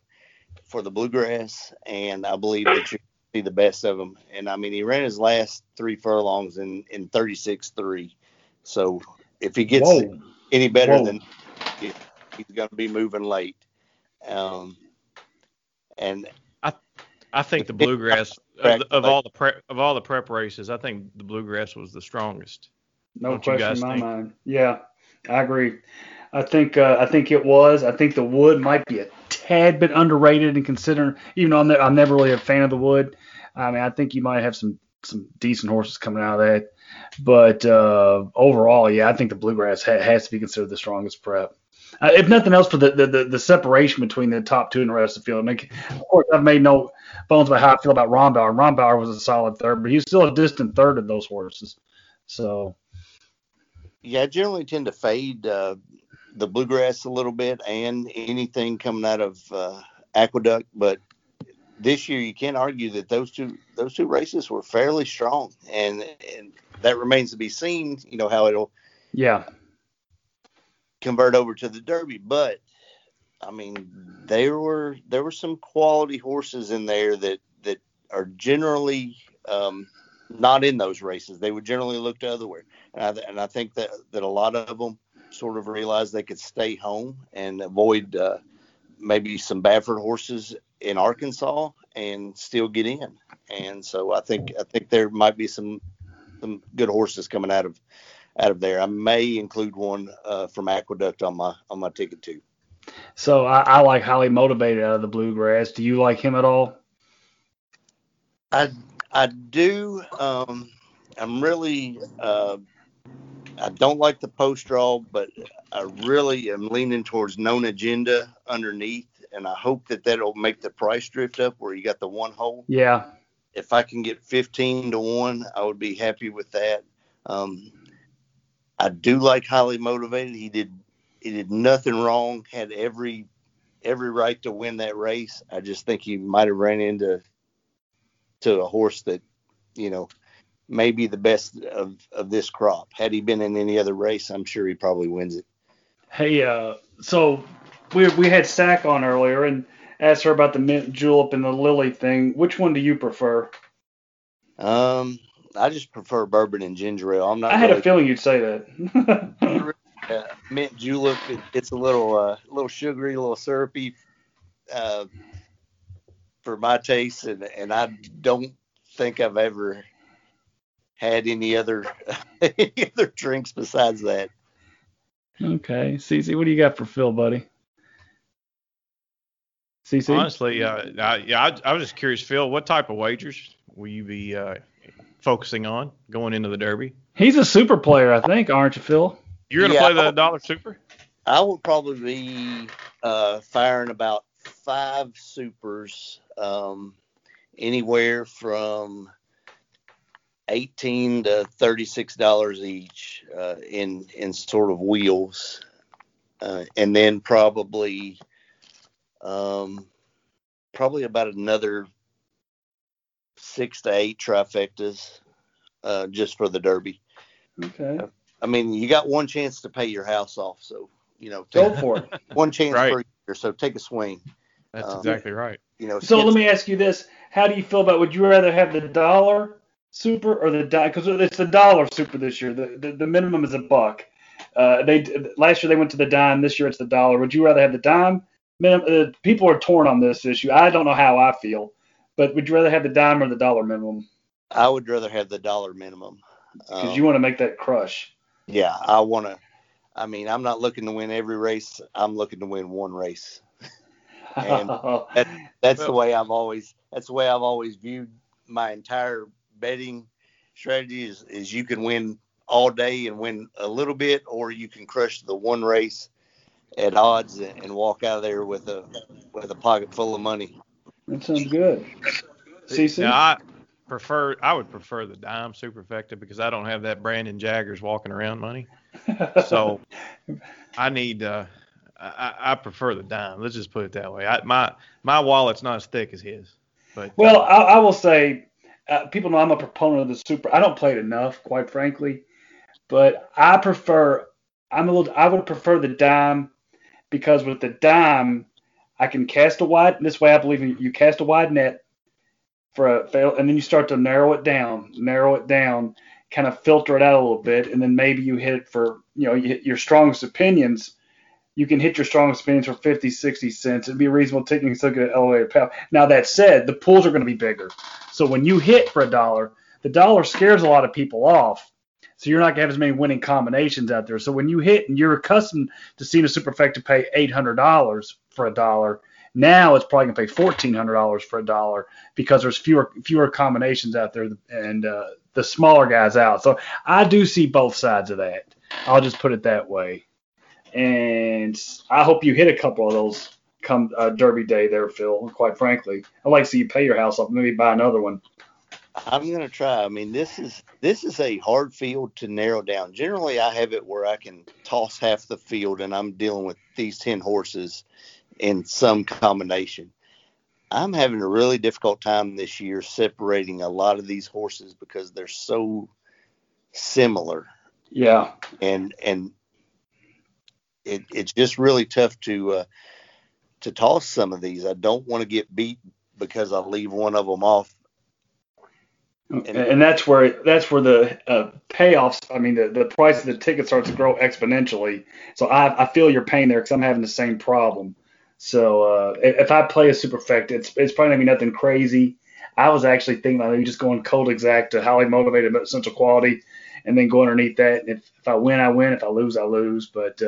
for the Bluegrass, and I believe that you see the best of him. And, I mean, he ran his last three furlongs in 36-3. So – if he gets any better than he's going to be moving late. And I think the Bluegrass of all the prep races, I think the Bluegrass was the strongest. No question in my mind. Yeah, I agree. I think it was. I think the Wood might be a tad bit underrated, and considering, even though I'm never really a fan of the Wood, I mean, I think you might have some decent horses coming out of that. But overall, I think the Bluegrass has to be considered the strongest prep. If nothing else, for the separation between the top two and the rest of the field. I mean, of course, I've made no bones about how I feel about Rombauer. Rombauer was a solid third, but he's still a distant third of those horses. So, yeah, I generally tend to fade the Bluegrass a little bit and anything coming out of Aqueduct, but this year, you can't argue that those two races were fairly strong, and that remains to be seen. How it'll convert over to the Derby, but I mean, there were some quality horses in there that are generally not in those races. They would generally look to elsewhere, and I think that a lot of them sort of realized they could stay home and avoid maybe some Baffert horses in Arkansas and still get in. And so I think there might be some good horses coming out of there. I may include one from Aqueduct on my ticket too. So I like Highly Motivated out of the Bluegrass. Do you like him at all? I do. I'm really I don't like the post draw, but I really am leaning towards Known Agenda underneath. And I hope that'll make the price drift up where you got the one hole. Yeah. If I can get 15-1, I would be happy with that. I do like Highly Motivated. He did nothing wrong. Had every right to win that race. I just think he might have ran into a horse that, may be the best of this crop. Had he been in any other race, I'm sure he probably wins it. Hey, so. We had Sack on earlier and asked her about the mint julep and the lily thing. Which one do you prefer? I just prefer bourbon and ginger ale. I had a feeling you'd say that. mint julep. It's a little sugary, a little syrupy for my taste, and I don't think I've ever had any other drinks besides that. Okay, CC, what do you got for Phil, buddy? CC? Honestly, I was just curious, Phil, what type of wagers will you be focusing on going into the Derby? He's a super player, I think, aren't you, Phil? You're going to play the dollar super? I will probably be firing about 5 supers, anywhere from $18 to $36 each in sort of wheels. And then probably about another 6 to 8 trifectas just for the Derby. Okay. I mean, you got one chance to pay your house off, so, go for it. One chance right. per year, so take a swing. That's exactly right. So let me ask you this. How do you feel about, would you rather have the dollar super or because it's the dollar super this year? The minimum is $1. Last year they went to the dime. This year it's the dollar. Would you rather have the dime? People are torn on this issue. I don't know how I feel, but would you rather have the dime or the dollar minimum? I would rather have the dollar minimum. Because you want to make that crush. Yeah, I want to. I mean, I'm not looking to win every race. I'm looking to win one race. And that's the way I've always viewed my entire betting strategy is you can win all day and win a little bit, or you can crush the one race at odds and walk out of there with a pocket full of money. That sounds good. CC? I would prefer the dime superfecta because I don't have that Brandon Jaggers walking around money. So I prefer the dime. Let's just put it that way. My wallet's not as thick as his. But well, I will say, people know I'm a proponent of the super. I don't play it enough, quite frankly, but I would prefer the dime because with the dime, I can cast a wide. This way, I believe you cast a wide net for a fail, and then you start to narrow it down, kind of filter it out a little bit, and then maybe you hit it for you hit your strongest opinions. You can hit your strongest opinions for 50, 60 cents. It'd be a reasonable ticket. You can still get an elevated payout. Now, that said, the pools are going to be bigger. So when you hit for $1, the dollar scares a lot of people off. So you're not going to have as many winning combinations out there. So when you hit and you're accustomed to seeing a superfecta pay $800 for $1, now it's probably going to pay $1,400 for $1 because there's fewer combinations out there and the smaller guys out. So I do see both sides of that. I'll just put it that way. And I hope you hit a couple of those come Derby Day there, Phil, quite frankly. I'd like to see you pay your house off, maybe buy another one. I'm going to try. I mean, this is a hard field to narrow down. Generally, I have it where I can toss half the field, and I'm dealing with these 10 horses in some combination. I'm having a really difficult time this year separating a lot of these horses because they're so similar. Yeah. And it's just really tough to toss some of these. I don't want to get beat because I leave one of them off. And that's where the payoffs. I mean, the price of the ticket starts to grow exponentially. So I feel your pain there because I'm having the same problem. So if I play a superfecta, it's probably going to be nothing crazy. I was actually thinking about maybe just going cold exact to highly motivated but essential quality, and then go underneath that. And if I win, I win. If I lose, I lose. But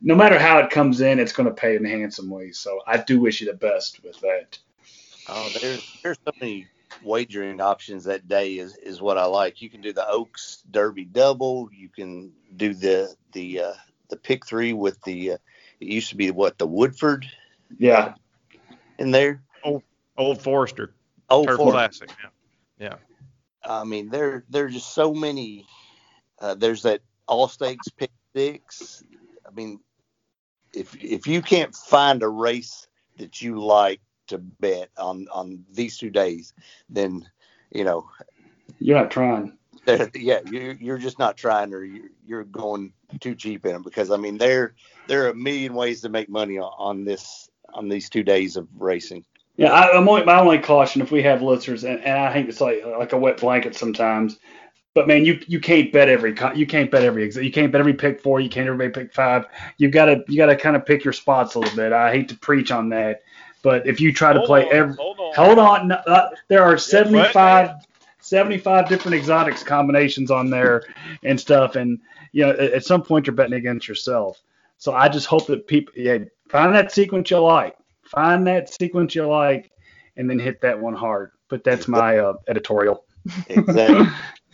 no matter how it comes in, it's going to pay in a handsome way. So I do wish you the best with that. Oh, there's so many wagering options that day is what I like. You can do the Oaks Derby double. You can do the pick three with the it used to be the Woodford. Yeah. In there. Old Forester. Old Turf Forester. Classic. Yeah. I mean, there's just so many. There's that all stakes pick six. I mean, if you can't find a race that you like to bet on these 2 days, then you're not trying. Yeah, you're just not trying, or you're going too cheap in them because I mean there are a million ways to make money on these 2 days of racing. Yeah, my only caution if we have listeners, and I hate to say like a wet blanket sometimes, But man, you can't bet every pick four. You can't everybody pick five. You gotta kind of pick your spots a little bit. I hate to preach on that, but if you try to play every, there are 75 different exotics combinations on there and stuff, and you know at some point you're betting against yourself. So I just hope that people find that sequence you like, and then hit that one hard. But that's my editorial. Exactly.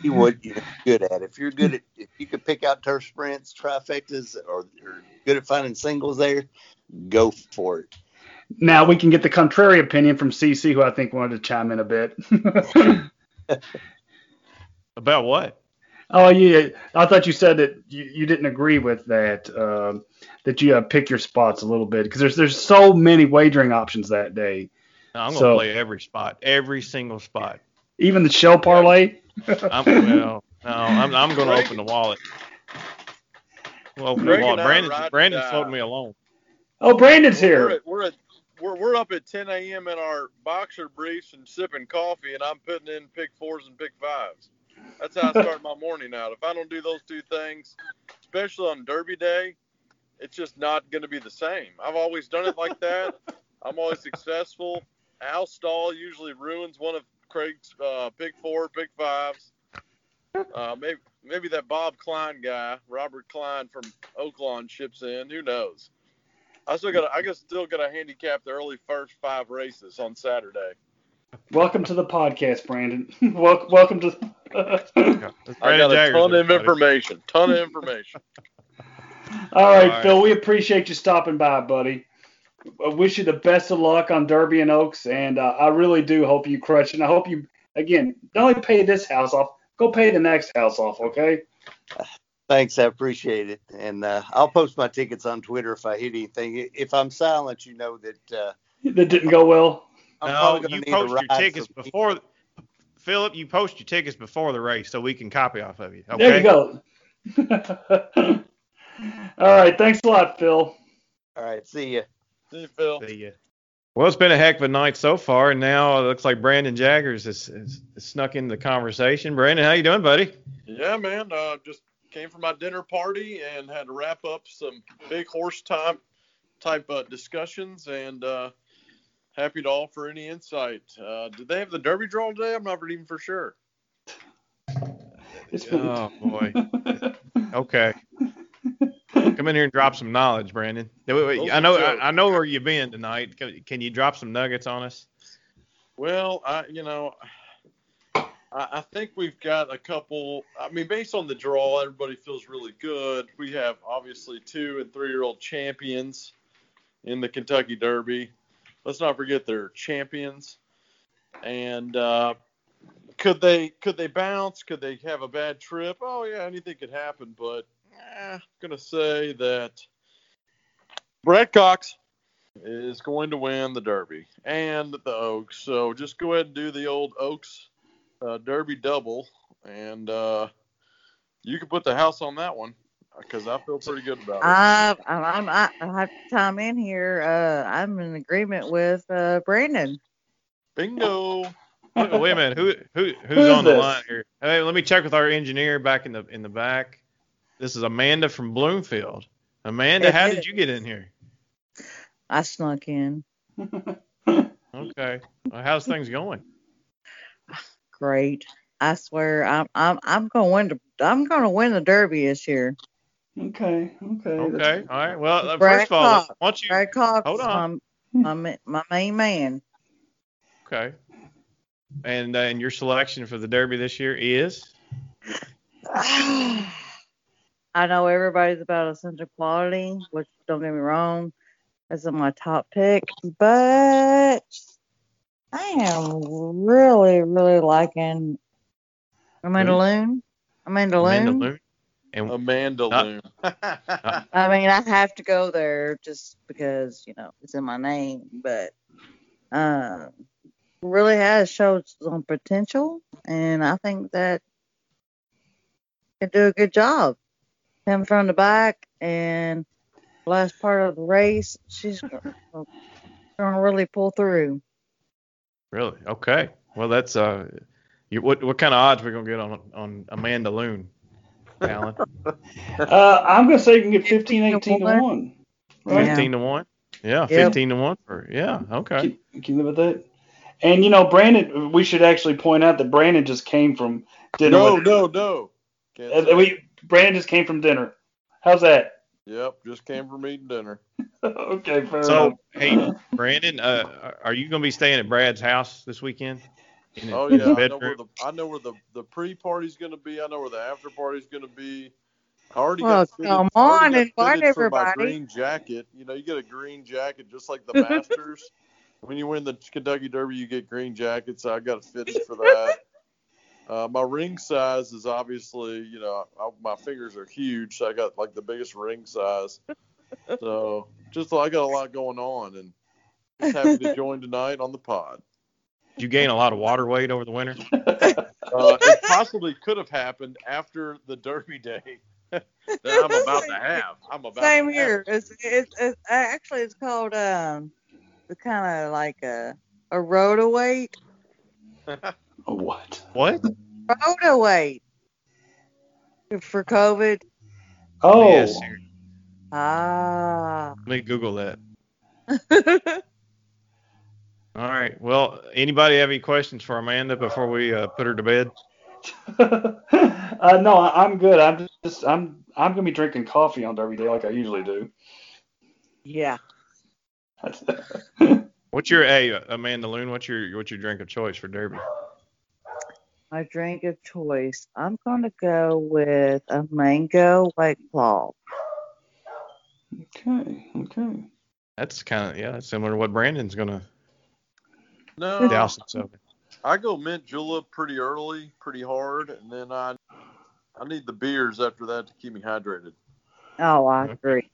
You what you're good at. If you're good at, if you could pick out turf sprints, trifectas, or you're good at finding singles there, go for it. Now we can get the contrary opinion from CC, who I think wanted to chime in a bit. About what? Oh yeah, I thought you said that you didn't agree with that. That you pick your spots a little bit because there's so many wagering options that day. No, I'm gonna play every spot, every single spot. Even the shell parlay. I'm going to open the wallet. Well, Brandon's holding me alone. Oh, Brandon's here. We're up at 10 a.m. in our boxer briefs and sipping coffee, and I'm putting in pick fours and pick fives. That's how I start my morning out. If I don't do those two things, especially on Derby Day, it's just not going to be the same. I've always done it like that. I'm always successful. Al Stahl usually ruins one of Craig's pick four, pick fives. Maybe that Bob Klein guy, Robert Klein from Oaklawn, ships in. Who knows? I still got to handicap the early first five races on Saturday. Welcome to the podcast, Brandon. Welcome to. I got a ton of information. All right, Phil. We appreciate you stopping by, buddy. I wish you the best of luck on Derby and Oaks, and I really do hope you crush it. And I hope you, again, not only pay this house off, go pay the next house off, okay? Thanks, I appreciate it. And I'll post my tickets on Twitter if I hit anything. If I'm silent, you know that... that didn't go well? No, you post your tickets before... Philip, you post your tickets before the race so we can copy off of you, okay? There you go. All right, thanks a lot, Phil. All right, see ya. See you, Phil. See ya. Well, it's been a heck of a night so far, and now it looks like Brandon Jaggers has snuck into the conversation. Brandon, how you doing, buddy? Yeah, man. Just came from my dinner party and had to wrap up some big horse type discussions, and happy to offer any insight. Did they have the Derby draw today? I'm not even for sure. Oh, boy. Okay. Come in here and drop some knowledge, Brandon. I know where you've been tonight. Can you drop some nuggets on us? Well, I think we've got a couple. I mean, based on the draw, everybody feels really good. We have obviously 2 and 3-year-old champions in the Kentucky Derby. Let's not forget they're champions. And could they bounce? Could they have a bad trip? Oh yeah, anything could happen, but. I'm going to say that Brad Cox is going to win the Derby and the Oaks. So just go ahead and do the old Oaks Derby double, and you can put the house on that one because I feel pretty good about it. I have to chime in here. I'm in agreement with Brandon. Bingo. Wait a minute. Who's on the line here? Hey, let me check with our engineer back in the back. This is Amanda from Bloomfield. Amanda, how did you get in here? I snuck in. Okay. Well, how's things going? Great. I swear, I'm going to win the Derby this year. Okay. All right. Well, first of all, why don't you Brad Cox, hold on? My main man. Okay. And your selection for the Derby this year is? I know everybody's about Essential Quality, which, don't get me wrong, is my top pick, but I am really, really liking Amanda Loon. Amanda Loon. I mean, I have to go there just because, you know, it's in my name, but really has showed some potential, and I think that it do a good job. Him from the back, and last part of the race, she's going to really pull through. Really? Okay. Well, that's What kind of odds we gonna get on Amanda Loon, Alan? I'm gonna say you can get 15, 18 to 1. Right? 15 to 1. Yeah, 15 to 1 for okay. Can you live with that? And you know, Brandon, we should actually point out that Brandon just came from dinner. No. Brandon just came from dinner. How's that? Yep, just came from eating dinner. Okay, fair enough. So, hey, Brandon, are you going to be staying at Brad's house this weekend? I know where the pre-party's going to be. I know where the after-party's going to be. I already got fitted for my green jacket. You know, you get a green jacket just like the Masters. When you win the Kentucky Derby, you get green jackets. I got fitted for that. My ring size is obviously, you know, my fingers are huge, so I got like the biggest ring size. So I got a lot going on, and just happy to join tonight on the pod. Did you gain a lot of water weight over the winter? It possibly could have happened after the Derby day that I'm about to have. Same here. It's actually it's called kind of like a road weight. What? Road weight for COVID. Oh. Yes, sir. Ah. Let me Google that. All right. Well, anybody have any questions for Amanda before we put her to bed? No, I'm good. I'm gonna be drinking coffee on Derby Day like I usually do. Yeah. Amanda Loon? What's your drink of choice for Derby? My drink of choice. I'm gonna go with a mango White Claw. Okay. That's kind of similar to what Brandon's gonna. No, douse himself. I go mint julep pretty early, pretty hard, and then I need the beers after that to keep me hydrated. Oh, I agree.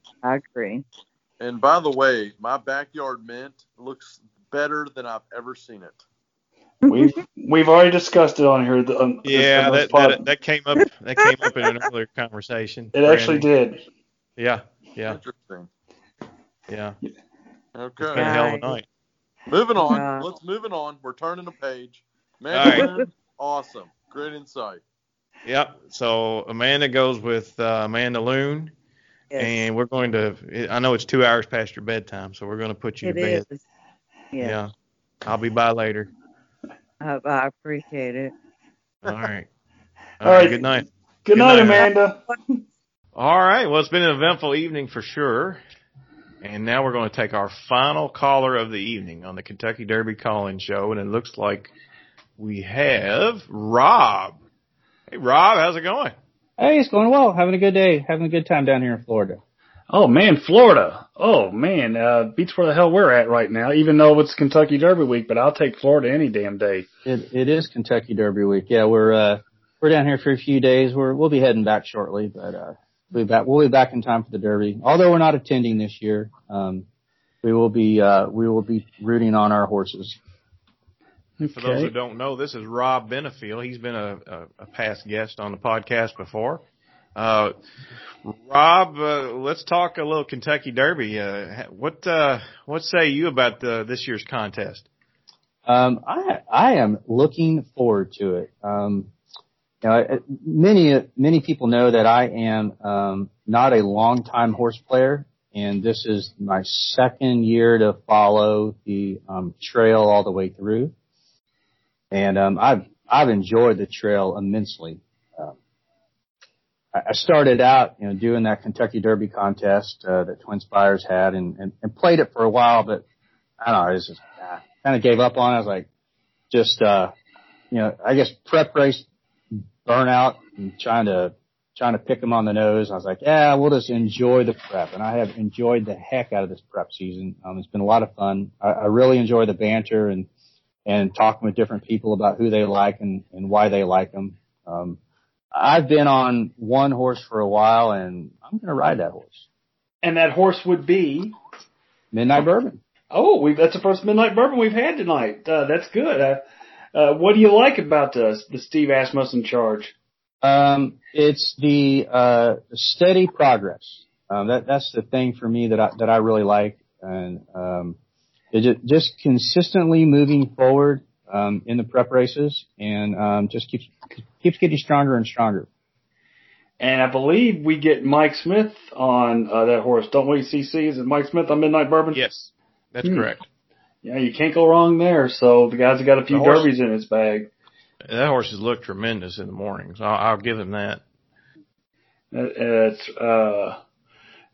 And by the way, my backyard mint looks better than I've ever seen it. We've already discussed it on here. That came up in an earlier conversation. It actually did. Yeah. Interesting. Yeah. Okay. It's been a hell of a night. Moving on. Let's move it on. We're turning a page. Amanda, right. Awesome. Great insight. Yep. So Amanda goes with Amanda Loon. Yes. And we're going to – I know it's 2 hours past your bedtime, so we're going to put you to bed. Yeah. I'll be by later. I appreciate it. All right. All right. Good night. Good night, Amanda. All right. Well, it's been an eventful evening for sure. And now we're going to take our final caller of the evening on the Kentucky Derby call-in show, and it looks like we have Rob. Hey, Rob, how's it going? Hey, it's going well. Having a good day. Having a good time down here in Florida. Oh, man, Florida. Oh, man, beats where the hell we're at right now, even though it's Kentucky Derby week, but I'll take Florida any damn day. It is Kentucky Derby week. Yeah, we're down here for a few days. We'll be heading back shortly, but we'll be back in time for the Derby. Although we're not attending this year, we will be rooting on our horses. Okay. For those who don't know, this is Rob Benefield. He's been a past guest on the podcast before. Rob, let's talk a little Kentucky Derby. What say you about this year's contest? I am looking forward to it. Many people know that I am not a longtime horse player, and this is my second year to follow the trail all the way through, and I've enjoyed the trail immensely. I started out, doing that Kentucky Derby contest that Twin Spires had, and played it for a while, but I don't know, I kind of gave up on it. I was like, I guess prep race burnout and trying to pick them on the nose. I was like, we'll just enjoy the prep, and I have enjoyed the heck out of this prep season. It's been a lot of fun. I really enjoy the banter and talking with different people about who they like and why they like them. I've been on one horse for a while, and I'm going to ride that horse. And that horse would be? Midnight Bourbon. Oh, that's the first Midnight Bourbon we've had tonight. That's good. What do you like about the Steve Asmussen charge? It's the steady progress. That's the thing for me that I really like. And just consistently moving forward. in the prep races, and just keeps getting stronger and stronger. And I believe we get Mike Smith on that horse, don't we, CC? Is it Mike Smith on Midnight Bourbon? Yes, that's correct. Yeah, you can't go wrong there. So the guy's got a few derbies in his bag. That horse has looked tremendous in the mornings. I'll give him that.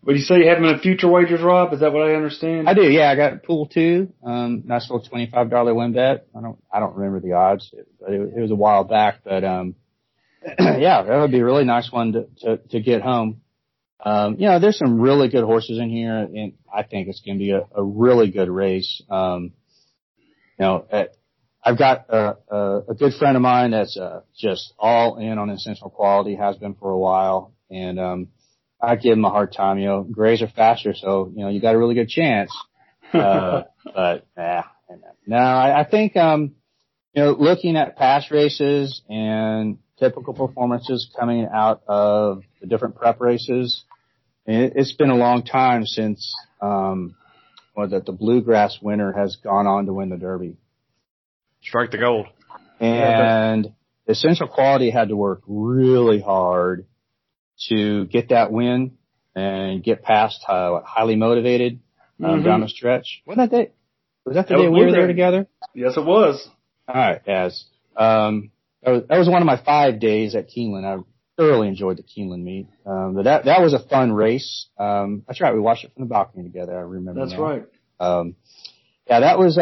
Would you say you have him in future wagers, Rob? Is that what I understand? I do, yeah. I got pool 2. Nice little $25 win bet. I don't remember the odds. It was a while back, but yeah, that would be a really nice one to get home. You know, there's some really good horses in here, and I think it's going to be a really good race. You know, I've got a good friend of mine that's just all in on Essential Quality, has been for a while, and I give him a hard time. You know, grays are faster, so you know you got a really good chance. But I think you know, looking at past races and typical performances coming out of the different prep races, it's been a long time since that the Bluegrass winner has gone on to win the Derby. Strike the gold. And Essential Quality had to work really hard to get that win and get past Highly Motivated down the stretch. Was that the day we were there together? Yes, it was. All right, yes. That was one of my 5 days at Keeneland. I thoroughly enjoyed the Keeneland meet. But that was a fun race. That's right. We watched it from the balcony together. I remember. That's right. Yeah, that was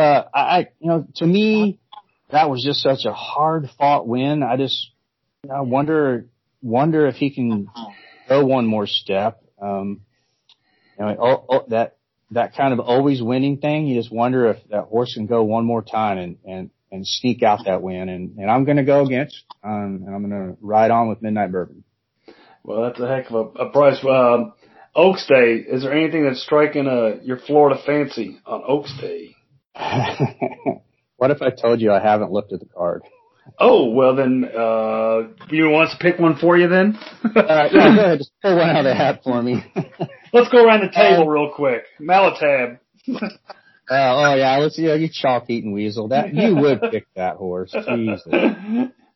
to me, that was just such a hard fought win. I wonder if he can go one more step. That kind of always winning thing. You just wonder if that horse can go one more time and sneak out that win, and I'm going to go against, and I'm going to ride on with Midnight Bourbon. Well, that's a heck of a price. Oaks Day, is there anything that's striking your Florida fancy on Oaks Day? What if I told you I haven't looked at the card? Oh, well then, you want us to pick one for you then? Yeah, go ahead, just pull one out of the hat for me. Let's go around the table real quick. Malathaat. Oh yeah, let's see. You chalk eating weasel. That you would pick that horse. Jesus.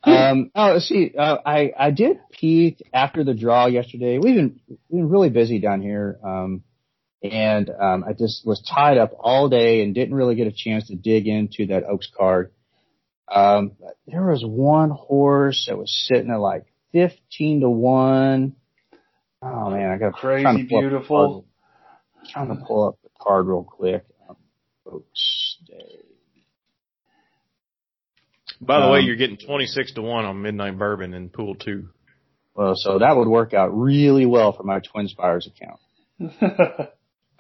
I did peek after the draw yesterday. We've been really busy down here, and I just was tied up all day and didn't really get a chance to dig into that Oaks card. There was one horse that was sitting at like 15 to 1. Oh man, I got Crazy Beautiful. Trying to pull up the card real quick. Oaks Day. By the way, you're getting 26 to 1 on Midnight Bourbon in Pool 2. Well, so that would work out really well for my Twin Spires account.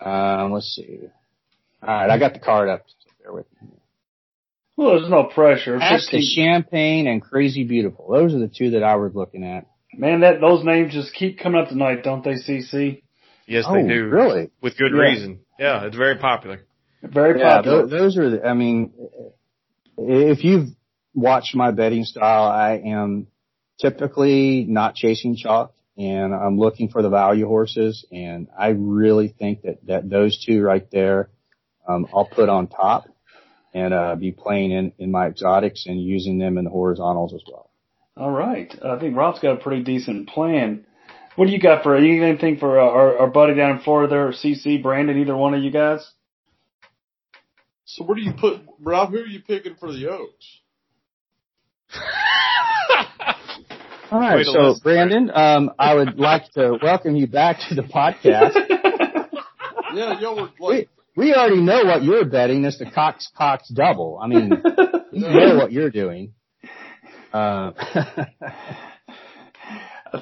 Let's see. All right, I got the card up. So bear with me. Well, there's no pressure. Passa Champagne and Crazy Beautiful. Those are the two that I was looking at. Man, those names just keep coming up tonight, don't they, CC? Yes, they do. Really? With good reason. Yeah, it's very popular. Very popular. Yeah, those are the, I mean, if you've watched my betting style, I am typically not chasing chalk, and I'm looking for the value horses, and I really think that those two right there, I'll put on top and be playing in my exotics and using them in the horizontals as well. All right. I think Rob's got a pretty decent plan. What do you got for anything for our buddy down in Florida there, CC, Brandon, either one of you guys? So where do you put, Rob, who are you picking for the Oaks? All right, so Brandon, I would like to welcome you back to the podcast. Yeah, y'all were like... We already know what you're betting. That's the Cox double. I mean, you know what you're doing. I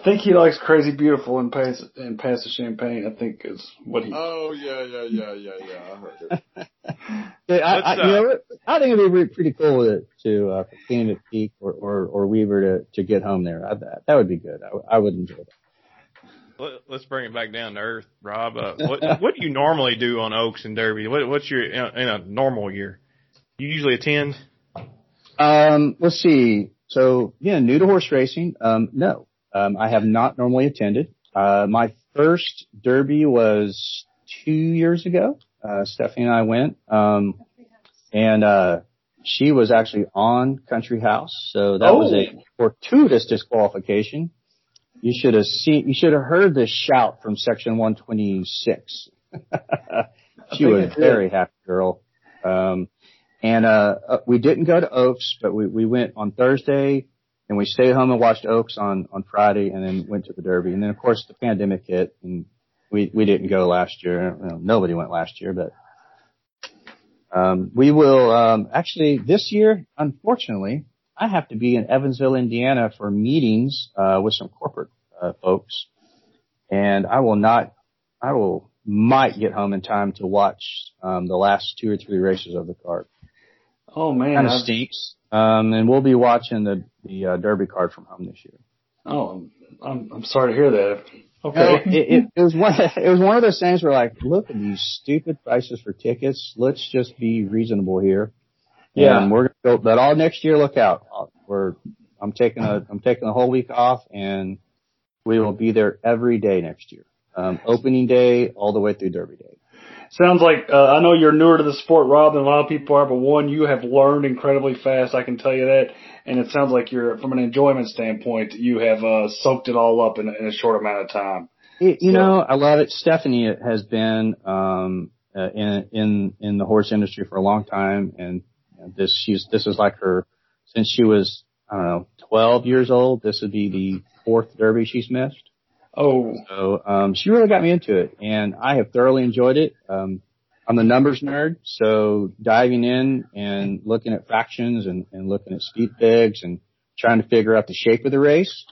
think he likes Crazy Beautiful and Passa Champagne, I think is what he... Oh, yeah. I heard it. I think it would be pretty cool to Keenan to Peak or Weaver to get home there. That would be good. I would enjoy that. Let's bring it back down to earth, Rob. What do you normally do on Oaks and Derby? What's your in a normal year? You usually attend? Let's see. So, yeah, new to horse racing, no. I have not normally attended. My first Derby was 2 years ago. Stephanie and I went, and She was actually on Country House, so that was a fortuitous disqualification. You should have seen, you should have heard this shout from section 126. She was a very happy girl. And we didn't go to Oaks, but we went on Thursday and we stayed home and watched Oaks on Friday and then went to the Derby. And then of course the pandemic hit and we didn't go last year. Well, nobody went last year, but we will, actually this year, unfortunately, I have to be in Evansville, Indiana for meetings, with some corporate, folks. And I might get home in time to watch, the last two or three races of the card. Oh man. Kind of stinks. And we'll be watching the Derby card from home this year. Oh, I'm sorry to hear that. Okay. No, it was one of those things where like, look at these stupid prices for tickets. Let's just be reasonable here. Yeah. And we're going to go, but all next year, look out. I'm taking a whole week off and we will be there every day next year. Opening day all the way through Derby day. Sounds like, I know you're newer to the sport, Rob, than a lot of people are, but one, you have learned incredibly fast. I can tell you that. And it sounds like you're, from an enjoyment standpoint, you have, soaked it all up in a short amount of time. You know, I love it. Stephanie has been, in the horse industry for a long time. And this is like her, since she was, I don't know, 12 years old, this would be the fourth Derby she's missed. Oh, so, she really got me into it and I have thoroughly enjoyed it. I'm the numbers nerd, so diving in and looking at fractions and looking at speed pegs and trying to figure out the shape of the race.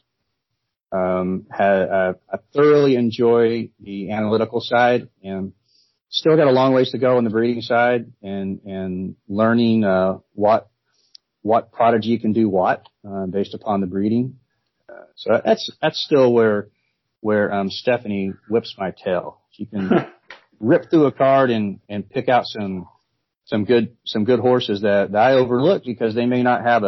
I thoroughly enjoy the analytical side and still got a long ways to go on the breeding side and learning, what prodigy can do what, based upon the breeding. So that's still where Stephanie whips my tail. She can rip through a card and pick out some good horses that I overlooked because they may not have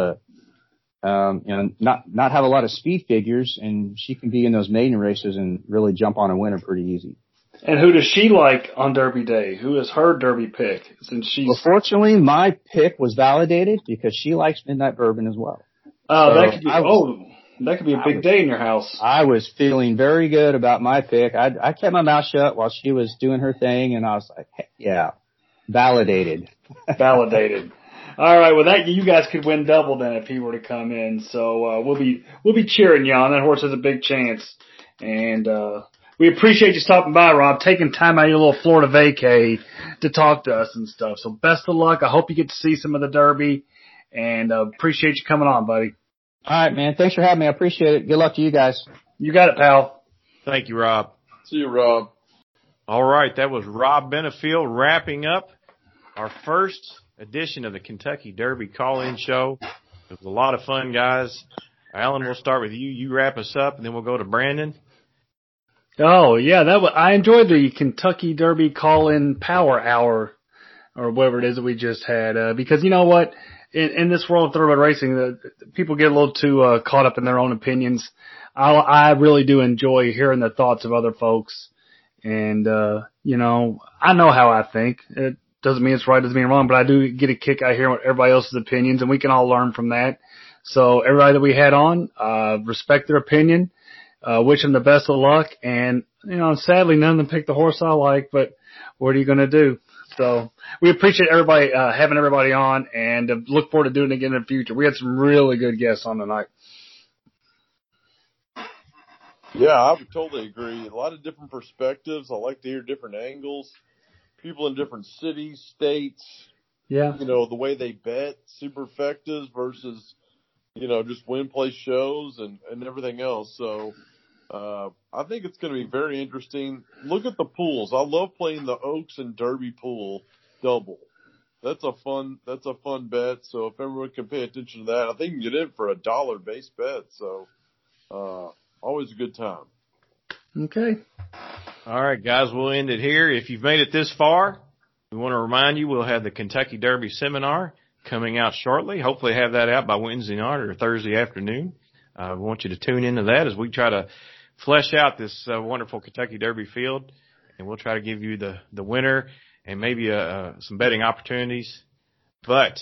not have a lot of speed figures, and she can be in those maiden races and really jump on a winner pretty easy. And who does she like on Derby day? Who is her Derby pick? Since she's fortunately my pick was validated because she likes Midnight Bourbon as well. So that could be That could be a big day in your house. I was feeling very good about my pick. I kept my mouth shut while she was doing her thing, and I was like, heck yeah, validated. All right, well, that you guys could win double then if he were to come in. So we'll be cheering you on. That horse has a big chance, and we appreciate you stopping by, Rob, taking time out of your little Florida vacay to talk to us and stuff. So best of luck. I hope you get to see some of the Derby, and appreciate you coming on, buddy. All right, man. Thanks for having me. I appreciate it. Good luck to you guys. You got it, pal. Thank you, Rob. See you, Rob. All right. That was Rob Benefield wrapping up our first edition of the Kentucky Derby call-in show. It was a lot of fun, guys. Alan, we'll start with you. You wrap us up, and then we'll go to Brandon. Oh, yeah. I enjoyed the Kentucky Derby call-in power hour or whatever it is that we just had because you know what? In this world of thoroughbred racing, people get a little too caught up in their own opinions. I really do enjoy hearing the thoughts of other folks. And, you know, I know how I think. It doesn't mean it's right, doesn't mean wrong, but I do get a kick out hearing everybody else's opinions, and we can all learn from that. So everybody that we had on, respect their opinion, wish them the best of luck. And, you know, sadly, none of them picked the horse I like, but what are you going to do? So we appreciate everybody having everybody on, and look forward to doing it again in the future. We had some really good guests on tonight. Yeah, I would totally agree. A lot of different perspectives. I like to hear different angles, people in different cities, states. Yeah, you know the way they bet, superfectas versus you know just win play shows and everything else. So. I think it's going to be very interesting. Look at the pools. I love playing the Oaks and Derby pool double. That's a fun bet. So if everyone can pay attention to that, I think you can get in for a dollar base bet. So, always a good time. Okay. All right, guys, we'll end it here. If you've made it this far, we want to remind you, we'll have the Kentucky Derby seminar coming out shortly. Hopefully have that out by Wednesday night or Thursday afternoon. I want you to tune into that as we try to flesh out this wonderful Kentucky Derby field, and we'll try to give you the winner and maybe some betting opportunities. But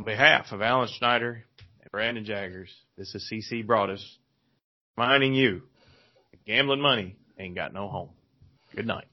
On behalf of Alan Schneider and Brandon Jaggers, this is CC Broadus reminding you that gambling money ain't got no home. Good night.